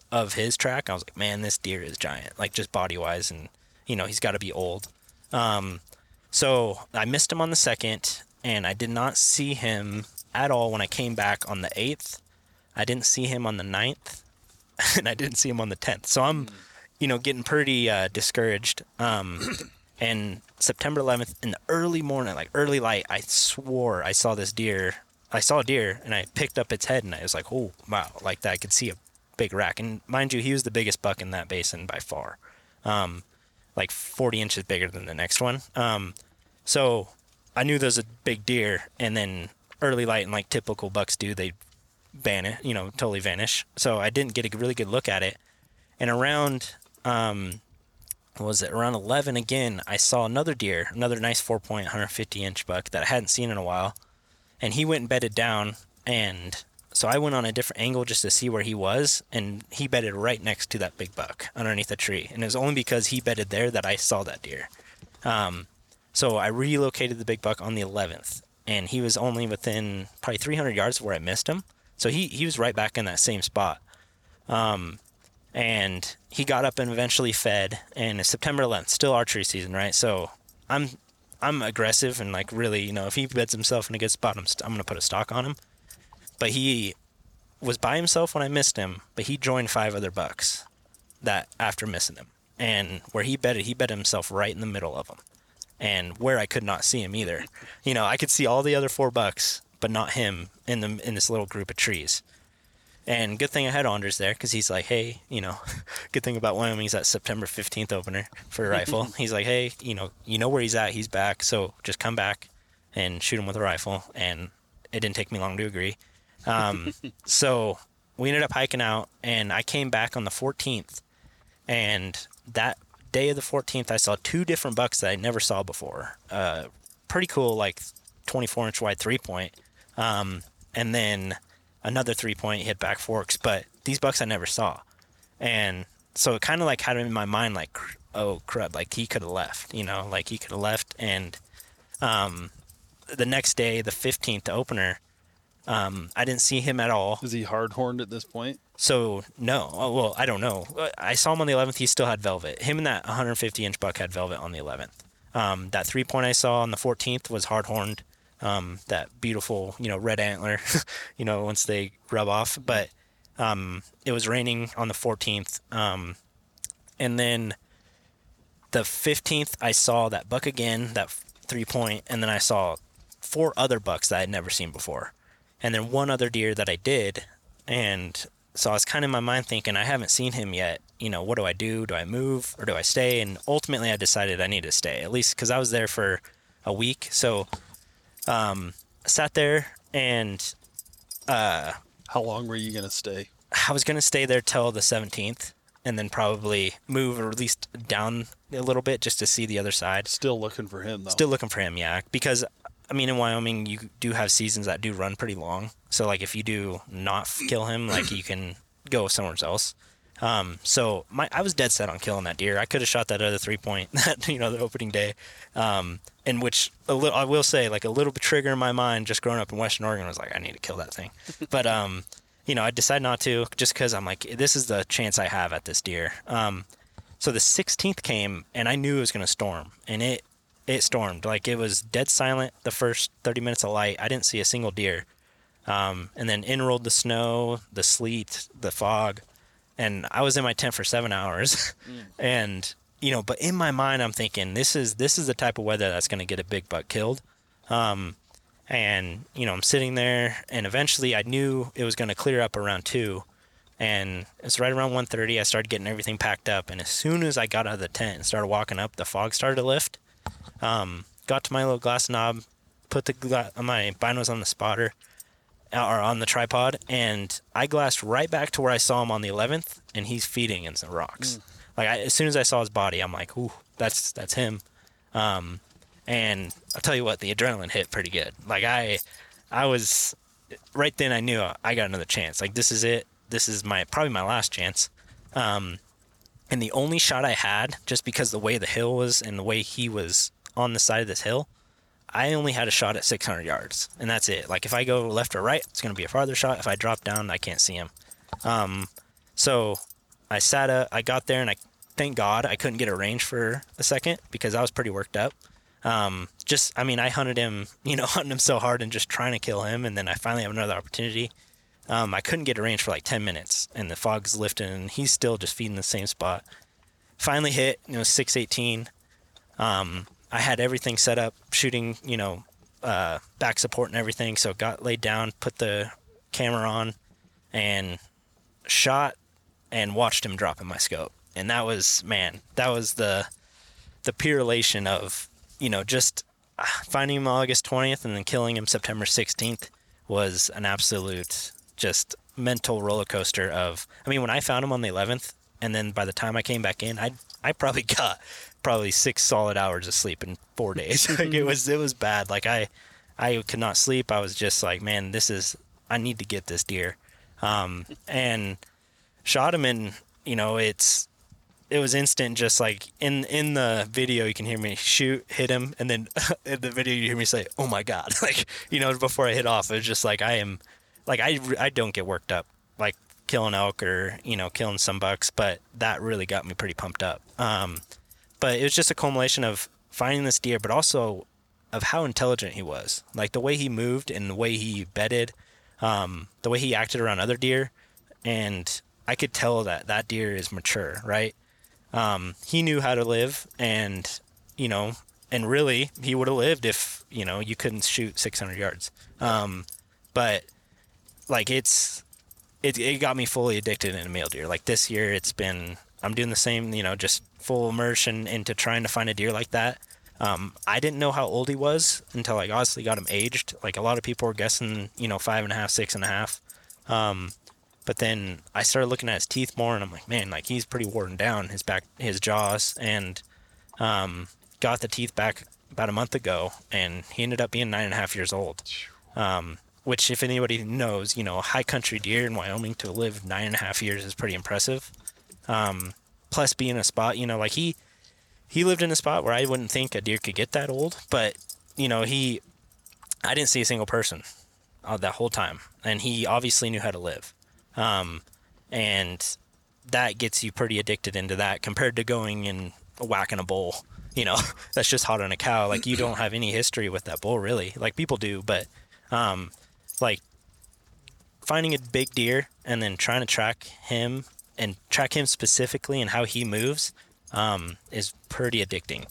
of his track, I was like, man, this deer is giant, like, just body wise. And, you know, he's got to be old. So I missed him on the 2nd, and I did not see him at all when I came back on the 8th. I didn't see him on the 9th, and I didn't see him on the 10th. So I'm, you know, getting pretty discouraged. And September 11th in the early morning, like early light, I swore I saw this deer. I saw a deer, and I picked up its head, and I was like, oh, wow, like that. I could see a big rack. And mind you, he was the biggest buck in that basin by far, like 40 inches bigger than the next one. So I knew there was a big deer, and then early light, and like typical bucks do, they vanish, you know, totally vanish. So I didn't get a really good look at it. And around, around 11 again, I saw another deer, another nice 4-point, 150-inch buck that I hadn't seen in a while. And he went and bedded down. And so I went on a different angle just to see where he was. And he bedded right next to that big buck underneath a tree. And it was only because he bedded there that I saw that deer. So I relocated the big buck on the 11th. And he was only within probably 300 yards of where I missed him. So he was right back in that same spot. And he got up and eventually fed, and it's September 11th, still archery season, right? So I'm aggressive, and like, really, you know, if he beds himself in a good spot, I'm going to put a stalk on him. But he was by himself when I missed him, but he joined 5 other bucks that after missing him. And where he bedded himself right in the middle of them, and where I could not see him either. You know, I could see all the other 4 bucks, but not him in this little group of trees. And good thing I had Anders there, because he's like, hey, you know, good thing about Wyoming's that September 15th opener for a rifle. He's like, hey, you know where he's at. He's back. So just come back and shoot him with a rifle. And it didn't take me long to agree. So we ended up hiking out, and I came back on the 14th. And that day of the 14th, I saw 2 different bucks that I never saw before. Pretty cool, like 24-inch wide 3-point. And then another 3-point hit back forks, but these bucks I never saw. And so it kind of like had him in my mind, like, oh crud, like he could have left, you know, like he could have left. And the next day, the 15th, the opener, I didn't see him at all. Is he hard horned at this point? So no, well, I don't know. I saw him on the 11th. He still had velvet. Him and that 150-inch buck had velvet on the 11th. That 3-point I saw on the 14th was hard horned. That beautiful, you know, red antler, you know, once they rub off. But it was raining on the 14th. And then the 15th, I saw that buck again, that 3-point. And then I saw 4 other bucks that I had never seen before. And then one other deer that I did. And so I was kind of in my mind thinking, I haven't seen him yet. you know, what do I do? Do I move or do I stay? And ultimately I decided I need to stay, at least because I was there for a week. So I sat there and... how long were you going to stay? I was going to stay there till the 17th and then probably move or at least down a little bit just to see the other side. Still looking for him, though. Still looking for him, yeah. Because, I mean, in Wyoming, you do have seasons that do run pretty long. So, like, if you do not kill him, like, you can go somewhere else. So I was dead set on killing that deer. I could have shot that other 3-point that, you know, the opening day. And which I will say, like, a little bit trigger in my mind just growing up in Western Oregon was like, I need to kill that thing. But, you know, I decided not to just because I'm like, this is the chance I have at this deer. So the 16th came and I knew it was going to storm, and it stormed. Like, it was dead silent the first 30 minutes of light. I didn't see a single deer. And then in rolled the snow, the sleet, the fog. And I was in my tent for 7 hours. And, you know, but in my mind, I'm thinking this is the type of weather that's going to get a big buck killed. And, you know, I'm sitting there, and eventually I knew it was going to clear up around 2. And it's right around 1:30. I started getting everything packed up. And as soon as I got out of the tent and started walking up, the fog started to lift. Got to my little glass knob, put my binos on the spotter, or on the tripod, and I glassed right back to where I saw him on the 11th, and he's feeding in some rocks. Like, as soon as I saw his body, I'm like, ooh, that's him. And I'll tell you what, the adrenaline hit pretty good. Like, I was right then, I knew I got another chance. Like, this is it. This is probably my last chance. And the only shot I had, just because the way the hill was and the way he was on the side of this hill, I only had a shot at 600 yards, and that's it. Like, if I go left or right, it's going to be a farther shot. If I drop down, I can't see him. So I sat up, I got there, and thank God I couldn't get a range for a second because I was pretty worked up. I hunted him, you know, so hard and just trying to kill him, and then I finally have another opportunity. I couldn't get a range for like 10 minutes, and the fog's lifting, and he's still just feeding the same spot. Finally hit, you know, 618. I had everything set up, shooting, you know, back support and everything. So got laid down, put the camera on, and shot and watched him drop in my scope. And that was, man, that was the pure elation of, you know, just finding him August 20th and then killing him September 16th was an absolute just mental roller coaster of, I mean, when I found him on the 11th, and then by the time I came back in, I probably got 6 solid hours of sleep in 4 days. Like, it was bad. Like, I could not sleep. I was just like, man, I need to get this deer. And shot him, and, you know, it was instant. Just like in the video, you can hear me shoot, hit him. And then in the video, you hear me say, oh my God. Like, you know, before I hit off, it was just like, I don't get worked up like killing elk or, you know, killing some bucks, but that really got me pretty pumped up. But it was just a culmination of finding this deer, but also of how intelligent he was. Like, the way he moved and the way he bedded, the way he acted around other deer. And I could tell that deer is mature, right? He knew how to live, and, you know, and really he would have lived if, you know, you couldn't shoot 600 yards. But, like, it got me fully addicted in a mule deer. Like, this year it's been... I'm doing the same, you know, just full immersion into trying to find a deer like that. I didn't know how old he was until I honestly got him aged. Like, a lot of people were guessing, you know, 5.5, 6.5. But then I started looking at his teeth more, and I'm like, man, like, he's pretty worn down, his back, his jaws, and got the teeth back about a month ago, and he ended up being 9.5 years old. Which, if anybody knows, you know, a high country deer in Wyoming to live 9.5 years is pretty impressive. Plus being a spot, you know, like he lived in a spot where I wouldn't think a deer could get that old, but, you know, I didn't see a single person that whole time, and he obviously knew how to live. And that gets you pretty addicted into that compared to going and whacking a bull, you know, that's just hot on a cow. Like, you don't have any history with that bull, really. Like, people do, but, like, finding a big deer and then trying to track him and track him specifically and how he moves is pretty addicting.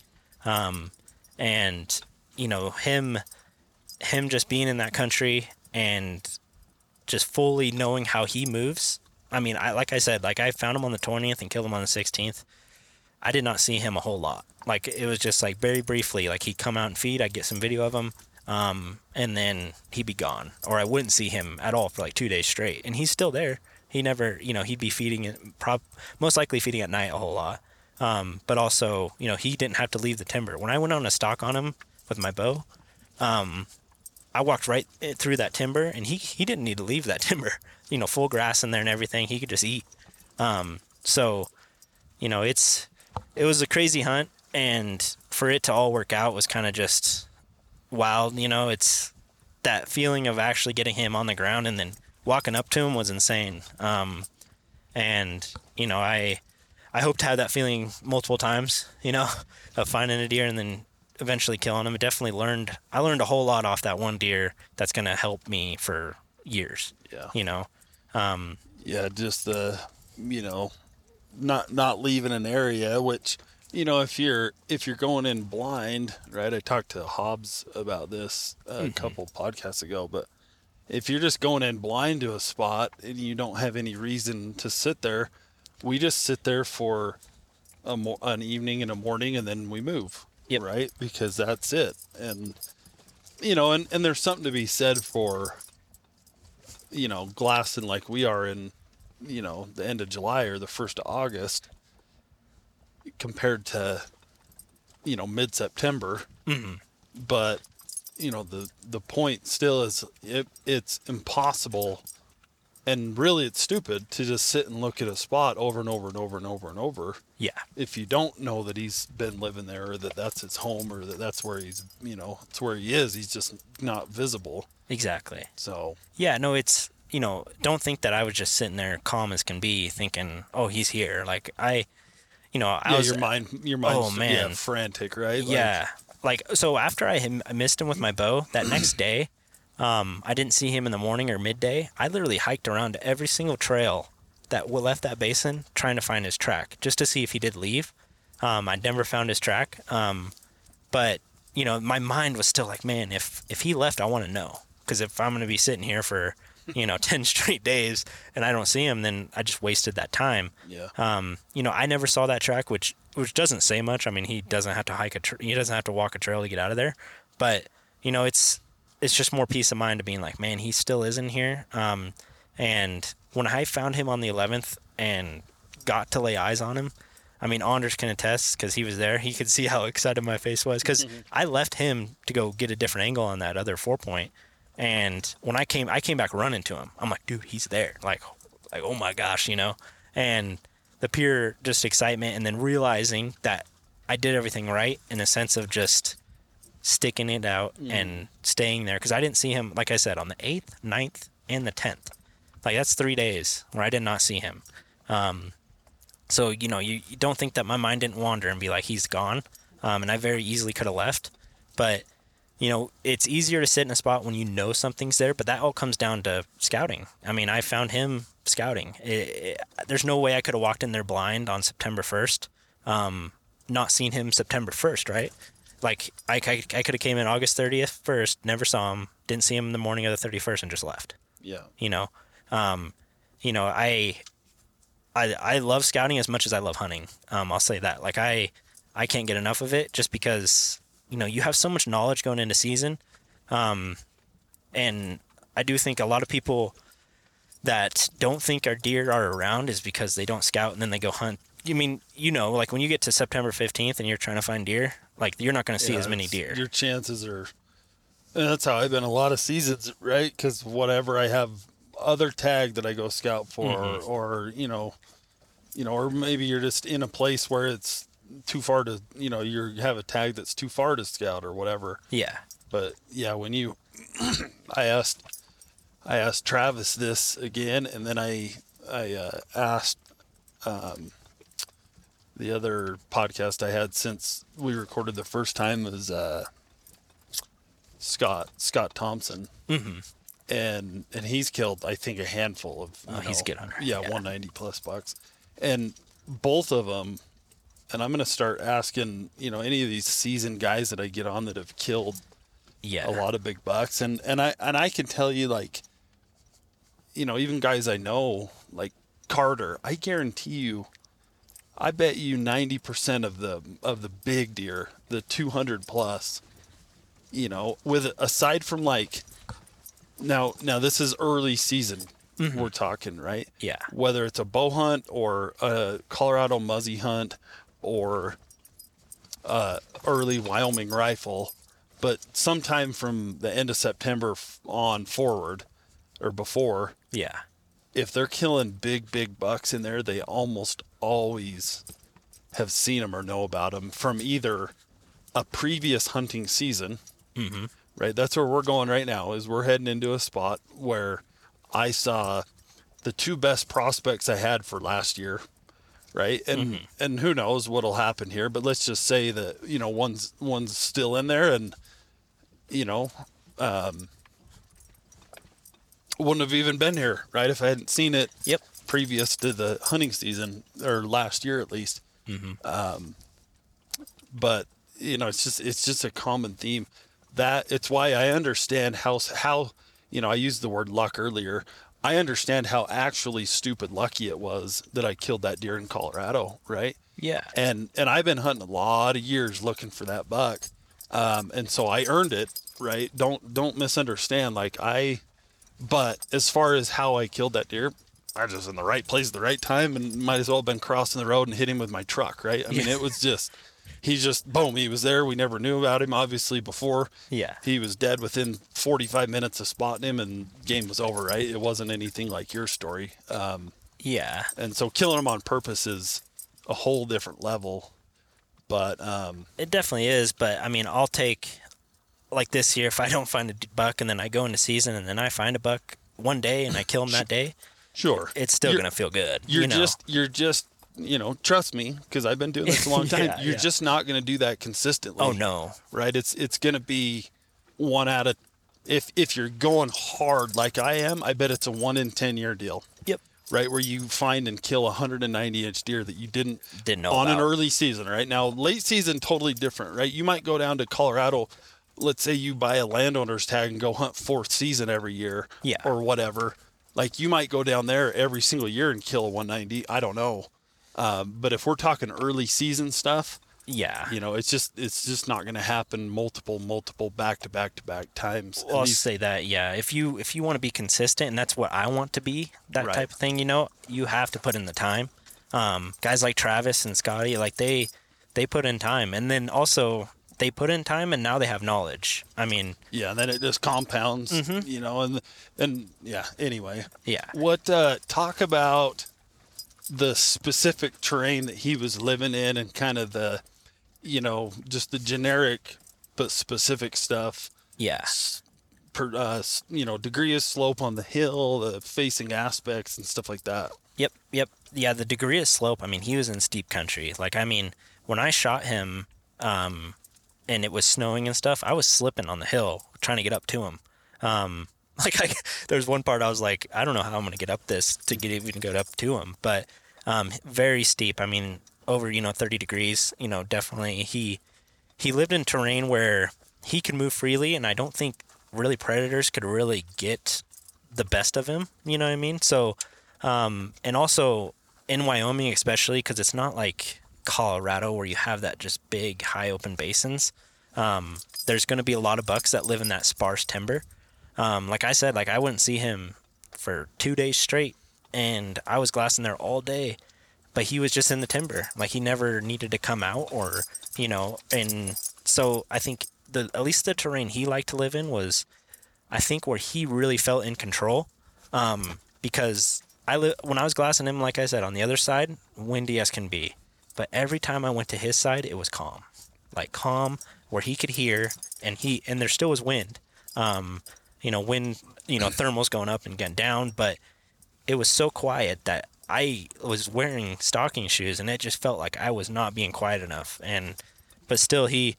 And, you know, him just being in that country and just fully knowing how he moves I mean, like I said, I found him on the 20th and killed him on the 16th. I did not see him a whole lot. Like, it was just, like, very briefly. Like, he'd come out and feed. I'd get some video of him. And then he'd be gone. Or I wouldn't see him at all for, 2 days straight. And he's still there. He never, he'd be feeding, most likely feeding at night a whole lot. But also, he didn't have to leave the timber. When I went on a stalk on him with my bow, I walked right through that timber, and he didn't need to leave that timber. Full grass in there and everything. He could just eat. So, it was a crazy hunt, and for it to all work out was kind of just wild. It's that feeling of actually getting him on the ground and then walking up to him was insane. I hope to have that feeling multiple times, of finding a deer and then eventually killing him. I learned a whole lot off that one deer that's going to help me for years. Yeah. Just the, not leaving an area, which, if you're going in blind, right? I talked to Hobbs about this a couple podcasts ago, but if you're just going in blind to a spot and you don't have any reason to sit there, we just sit there for an evening and a morning, and then we move, yep. Right? Because that's it. And, and there's something to be said for, glassing like we are in, the end of July or the 1st of August compared to, mid-September. Mm-hmm. But, the point still is it's impossible. And really, it's stupid to just sit and look at a spot over and over and over and over and over. Yeah. If you don't know that he's been living there or that that's his home or that that's where he's, it's where he is. He's just not visible. Exactly. So. Yeah, no, it's, don't think that I was just sitting there calm as can be thinking, oh, he's here. I was. Your mind. Oh, man. Yeah, frantic, right? Yeah. So after I missed him with my bow that next day. I didn't see him in the morning or midday. I literally hiked around to every single trail that left that basin trying to find his track just to see if he did leave. I never found his track. But, my mind was still like, man, if he left, I want to know. Because if I'm going to be sitting here for, 10 straight days and I don't see him, then I just wasted that time. Yeah. I never saw that track, which doesn't say much. I mean, he doesn't have to he doesn't have to walk a trail to get out of there. But, it's just more peace of mind to being like, man, he still is in here. And when I found him on the 11th and got to lay eyes on him, I mean, Anders can attest because he was there. He could see how excited my face was because I left him to go get a different angle on that other 4-point. And when I came back running to him. I'm like, dude, he's there. Like, oh my gosh, and the pure just excitement and then realizing that I did everything right in a sense of just sticking it out and staying there because I didn't see him, like I said, on the 8th, 9th, and the 10th. That's 3 days where I did not see him. So, you don't think that my mind didn't wander and be like, he's gone. And I very easily could have left. But, it's easier to sit in a spot when you know something's there, but that all comes down to scouting. I mean, I found him scouting. There's no way I could have walked in there blind on September 1st, not seen him September 1st, right? I could have came in August 30th first, never saw him, didn't see him the morning of the 31st and just left. Yeah. I love scouting as much as I love hunting. I'll say that. I can't get enough of it just because, you have so much knowledge going into season. And I do think a lot of people that don't think our deer are around is because they don't scout and then they go hunt. You mean, when you get to September 15th and you're trying to find deer, you're not going to see as many deer. Your chances are, and that's how I've been a lot of seasons, right? Because whatever I have other tag that I go scout for, or maybe you're just in a place where it's too far to, you have a tag that's too far to scout or whatever. Yeah. But yeah, when you, I asked Travis this again, and then I asked, the other podcast I had since we recorded the first time was Scott Thompson, and he's killed I think a handful of. He's a good hunter. Yeah, 190 plus bucks, and both of them. And I'm gonna start asking any of these seasoned guys that I get on that have killed a lot of big bucks, and I can tell you even guys I know Carter, I guarantee you, I bet you 90% of the big deer, the 200 plus, you know, with aside from like, now this is early season. Mm-hmm. We're talking, right? Yeah. Whether it's a bow hunt or a Colorado muzzy hunt or early Wyoming rifle, but sometime from the end of September on forward or before. Yeah. If they're killing big bucks in there, they almost always have seen them or know about them from either a previous hunting season, mm-hmm. right? That's where we're going right now, is we're heading into a spot where I saw the two best prospects I had for last year, right? And mm-hmm. and who knows what'll happen here, but let's just say that, you know, one's still in there and, you know, wouldn't have even been here, right? If I hadn't seen it yep. previous to the hunting season, or last year at least. Mm-hmm. But, you know, it's just a common theme. That it's why I understand how you know, I used the word luck earlier. I understand how actually stupid lucky it was that I killed that deer in Colorado, right? Yeah. And I've been hunting a lot of years looking for that buck. And so I earned it, right? Don't misunderstand. But as far as how I killed that deer, I was just in the right place at the right time and might as well have been crossing the road and hit him with my truck, right? I mean, it was just, he's just, boom, he was there. We never knew about him, obviously, before. Yeah. He was dead within 45 minutes of spotting him and game was over, right? It wasn't anything like your story. Yeah. And so killing him on purpose is a whole different level. But it definitely is. But, I mean, I'll take... Like this year, if I don't find a buck and then I go into season and then I find a buck one day and I kill him that day, sure, it's still going to feel good. You're just, you know, trust me, because I've been doing this a long time. You're just not going to do that consistently. Oh no, right? It's going to be one out of if you're going hard like I am, I bet it's a 1 in 10 year deal. Yep. Right, where you find and kill a 190-inch deer that you didn't know on about. An early season. Right now, late season totally different. Right, you might go down to Colorado. Let's say you buy a landowner's tag and go hunt fourth season every year or whatever. Like you might go down there every single year and kill a 190. I don't know. But if we're talking early season stuff, yeah, you know, it's just not going to happen multiple back to back times. Well, I'll say that. Yeah. If you want to be consistent, and that's what I want to be, that right. type of thing, you know, you have to put in the time. Guys like Travis and Scotty, like they put in time. And then also, they put in time and now they have knowledge. I mean, yeah, and then it just compounds, mm-hmm. you know, and yeah, anyway. Yeah. What, talk about the specific terrain that he was living in and kind of the, you know, just the generic but specific stuff. Yeah. You know, degree of slope on the hill, the facing aspects and stuff like that. Yep. Yeah, the degree of slope. I mean, he was in steep country. Like, I mean, when I shot him, and it was snowing and stuff, I was slipping on the hill trying to get up to him. There's one part I was like, I don't know how I'm going to get up this to get even go up to him. But very steep. I mean, over, you know, 30 degrees, you know, definitely he lived in terrain where he could move freely. And I don't think really predators could really get the best of him. You know what I mean? So and also in Wyoming, especially because it's not like Colorado where you have that just big high open basins, there's going to be a lot of bucks that live in that sparse timber. Like I said, like I wouldn't see him for 2 days straight and I was glassing there all day, but he was just in the timber. Like he never needed to come out or, you know, and so I think at least the terrain he liked to live in was, I think, where he really felt in control. Because when I was glassing him, like I said, on the other side, windy as can be. But every time I went to his side, it was calm, where he could hear, and there still was wind, thermals going up and going down, but it was so quiet that I was wearing stocking shoes and it just felt like I was not being quiet enough. But still he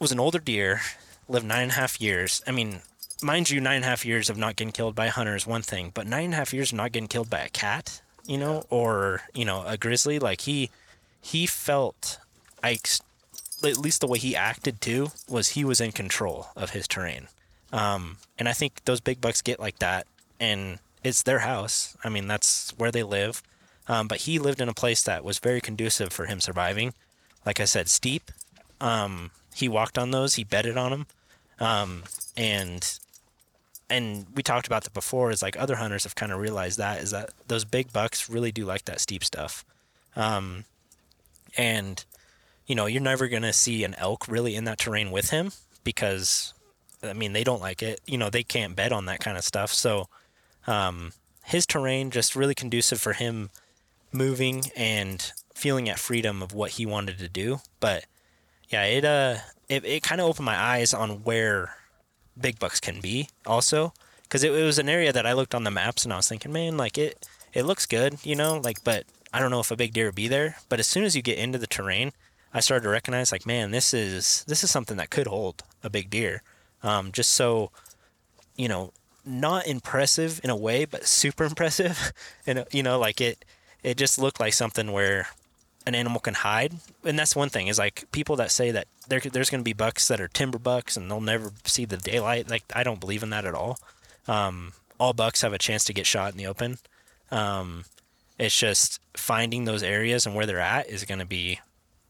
was an older deer, lived 9.5 years. I mean, mind you, 9.5 years of not getting killed by a hunter is one thing, but 9.5 years of not getting killed by a cat, you know, or, you know, a grizzly, like he felt, at least the way he acted too, was he was in control of his terrain. And I think those big bucks get like that. And it's their house. I mean, that's where they live. But he lived in a place that was very conducive for him surviving. Like I said, steep. He walked on those. He bedded on them. And we talked about that before, is like other hunters have kind of realized that, is that those big bucks really do like that steep stuff. And, you know, you're never going to see an elk really in that terrain with him because, I mean, they don't like it. You know, they can't bed on that kind of stuff. So his terrain just really conducive for him moving and feeling at freedom of what he wanted to do. But, yeah, it kind of opened my eyes on where big bucks can be also, because it was an area that I looked on the maps and I was thinking, man, like it looks good, you know, like, but I don't know if a big deer would be there. But as soon as you get into the terrain, I started to recognize, like, man, this is something that could hold a big deer. Just so, you know, not impressive in a way, but super impressive. And, you know, like it just looked like something where an animal can hide. And that's one thing, is like people that say that there's going to be bucks that are timber bucks and they'll never see the daylight. Like, I don't believe in that at all. All bucks have a chance to get shot in the open. It's just finding those areas and where they're at is going to be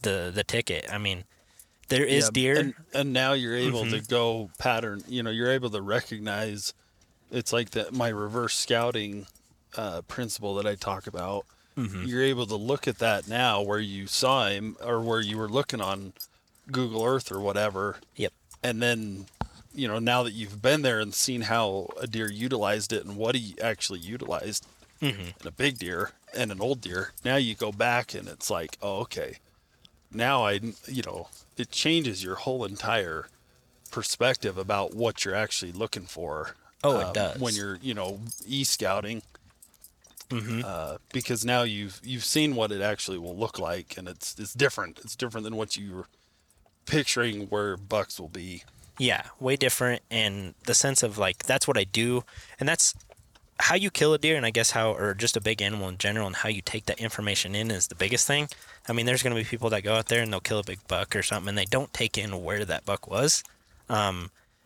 the ticket. I mean, there is deer. And now you're able to go pattern, you know, you're able to recognize. It's like that, my reverse scouting principle that I talk about. Mm-hmm. You're able to look at that now where you saw him or where you were looking on Google Earth or whatever. Yep. And then, you know, now that you've been there and seen how a deer utilized it and what he actually utilized in a big deer and an old deer, now you go back and it's like, oh, okay. Now you know, it changes your whole entire perspective about what you're actually looking for. Oh, it does. When you're, you know, e-scouting. Mm-hmm. Because now you've seen what it actually will look like, and it's different. It's different than what you were picturing where bucks will be. Yeah, way different. And the sense of like, that's what I do, and that's how you kill a deer, and I guess how, or just a big animal in general, and how you take that information in is the biggest thing. I mean, there's going to be people that go out there and they'll kill a big buck or something, and they don't take in where that buck was.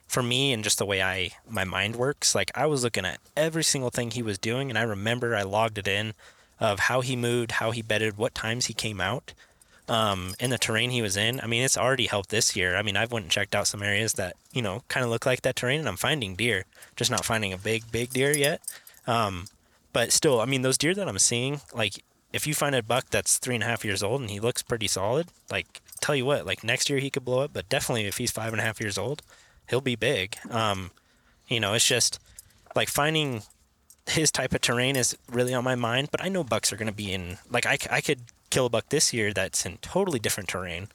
For me, and just the way my mind works, like I was looking at every single thing he was doing, and I remember I logged it in of how he moved, how he bedded, what times he came out, and the terrain he was in. I mean, it's already helped this year. I mean, I've went and checked out some areas that, you know, kind of look like that terrain, and I'm finding deer, just not finding a big deer yet. But still, I mean, those deer that I'm seeing, like if you find a buck that's 3.5 years old and he looks pretty solid, like tell you what, like next year he could blow up, but definitely if he's 5.5 years old, he'll be big. You know, it's just like finding his type of terrain is really on my mind, but I know bucks are going to be in, like I could kill a buck this year that's in totally different terrain,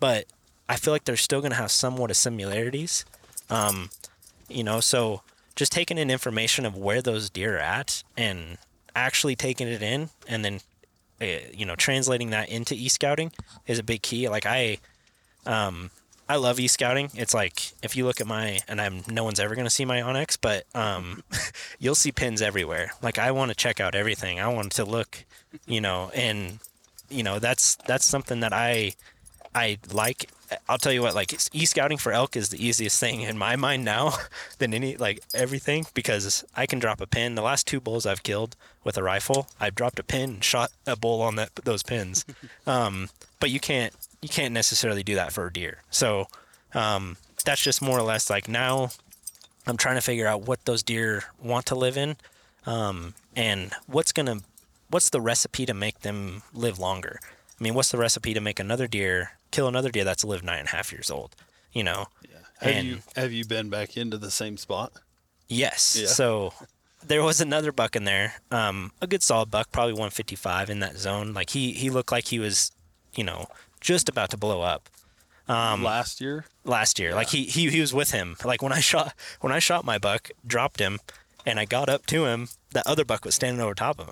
but I feel like they're still going to have somewhat of similarities. You know, so just taking in information of where those deer are at and actually taking it in, and then, you know, translating that into e-scouting is a big key. Like I love e-scouting. It's like, if you look at no one's ever going to see my Onyx, but you'll see pins everywhere. Like, I want to check out everything. I want to look, you know, and, you know, that's something that I like. I'll tell you what, like, e-scouting for elk is the easiest thing in my mind now than everything, because I can drop a pin. The last 2 bulls I've killed with a rifle, I've dropped a pin and shot a bull on those pins. But you can't necessarily do that for a deer. So that's just more or less like, now I'm trying to figure out what those deer want to live in, and what's the recipe to make them live longer. I mean, what's the recipe to make kill another deer that's lived 9.5 years old, you know? Yeah. Have you been back into the same spot? Yes. Yeah. So there was another buck in there, a good solid buck, probably 155 in that zone. Like he looked like he was, you know, just about to blow up. Last year. Yeah. Like he was with him. Like when I shot my buck, dropped him, and I got up to him, the other buck was standing over top of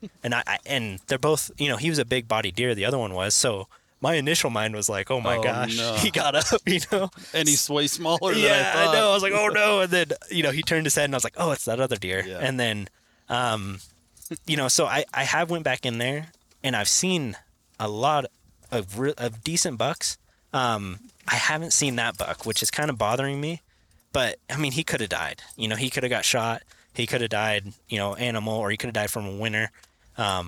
him. And and they're both, you know, he was a big body deer, the other one was. So my initial mind was like, oh my gosh, no. He got up, you know. And he's way smaller than I thought. I know. I was like, oh no. And then, you know, he turned his head and I was like, oh, it's that other deer. Yeah. And then, you know, so I have went back in there, and I've seen a lot of decent bucks. I haven't seen that buck, which is kind of bothering me, but I mean, he could have died, you know, he could have got shot. He could have died, you know, animal, or he could have died from a winter. I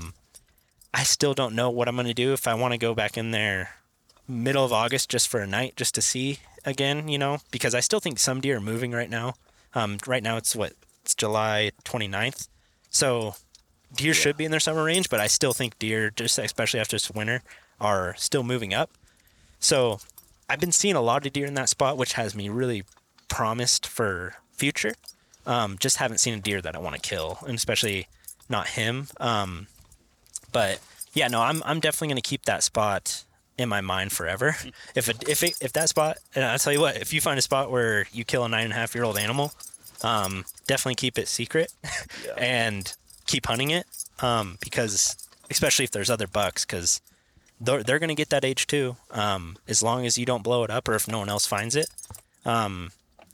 still don't know what I'm going to do if I want to go back in there middle of August just for a night, just to see again, you know, because I still think some deer are moving right now. Right now it's July 29th. So deer should be in their summer range, but I still think deer, just especially after this winter, are still moving up. So I've been seeing a lot of deer in that spot, which has me really promised for future. Just haven't seen a deer that I want to kill, and especially not him. But yeah, no, I'm definitely going to keep that spot in my mind forever. If that spot, and I'll tell you what, if you find a spot where you kill a 9.5-year-old animal, definitely keep it secret and keep hunting it. Because especially if there's other bucks, because they're going to get that age too. As long as you don't blow it up, or if no one else finds it.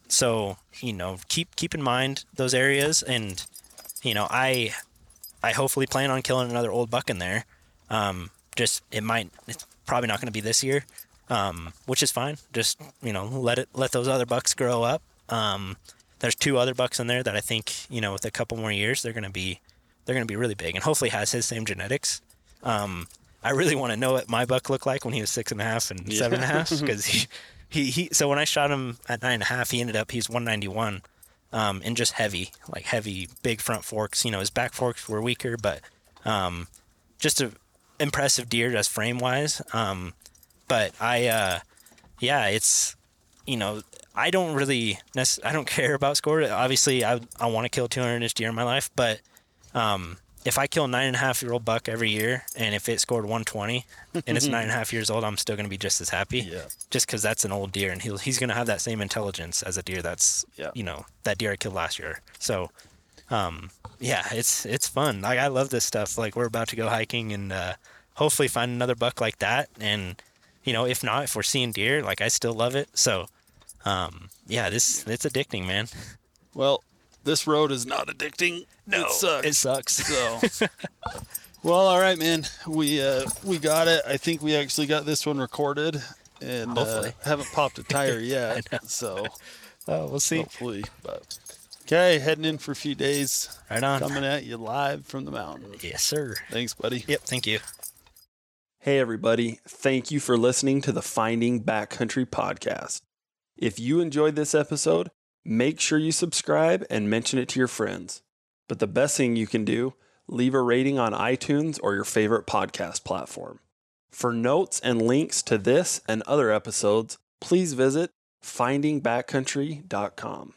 So, you know, keep in mind those areas, and, you know, I hopefully plan on killing another old buck in there. It's probably not going to be this year, which is fine. Just, you know, let those other bucks grow up. There's 2 other bucks in there that I think, you know, with a couple more years, they're going to be really big, and hopefully has his same genetics. I really want to know what my buck looked like when he was 6.5 and 7.5, because he, so when I shot him at 9.5, he's 191. And just heavy, big front forks. You know, his back forks were weaker, but just an impressive deer, just frame wise. But it's, you know, I don't care about score. Obviously, I want to kill 200-inch deer in my life, but if I kill a 9.5-year-old buck every year, and if it scored 120 and it's 9.5 years old, I'm still going to be just as happy. Yeah. Just because that's an old deer, and he's going to have that same intelligence as a deer that's, you know, that deer I killed last year. So, it's fun. Like, I love this stuff. Like, we're about to go hiking and hopefully find another buck like that. And, you know, if not, if we're seeing deer, like, I still love it. So, it's addicting, man. Well, this road is not addicting. No, it sucks. So, well, all right, man. We got it. I think we actually got this one recorded, and haven't popped a tire yet. So, we'll see. Hopefully, but okay. Heading in for a few days. Right on. Coming at you live from the mountain. Yes, sir. Thanks, buddy. Yep. Thank you. Hey, everybody. Thank you for listening to the Finding Backcountry podcast. If you enjoyed this episode, make sure you subscribe and mention it to your friends. But the best thing you can do, leave a rating on iTunes or your favorite podcast platform. For notes and links to this and other episodes, please visit findingbackcountry.com.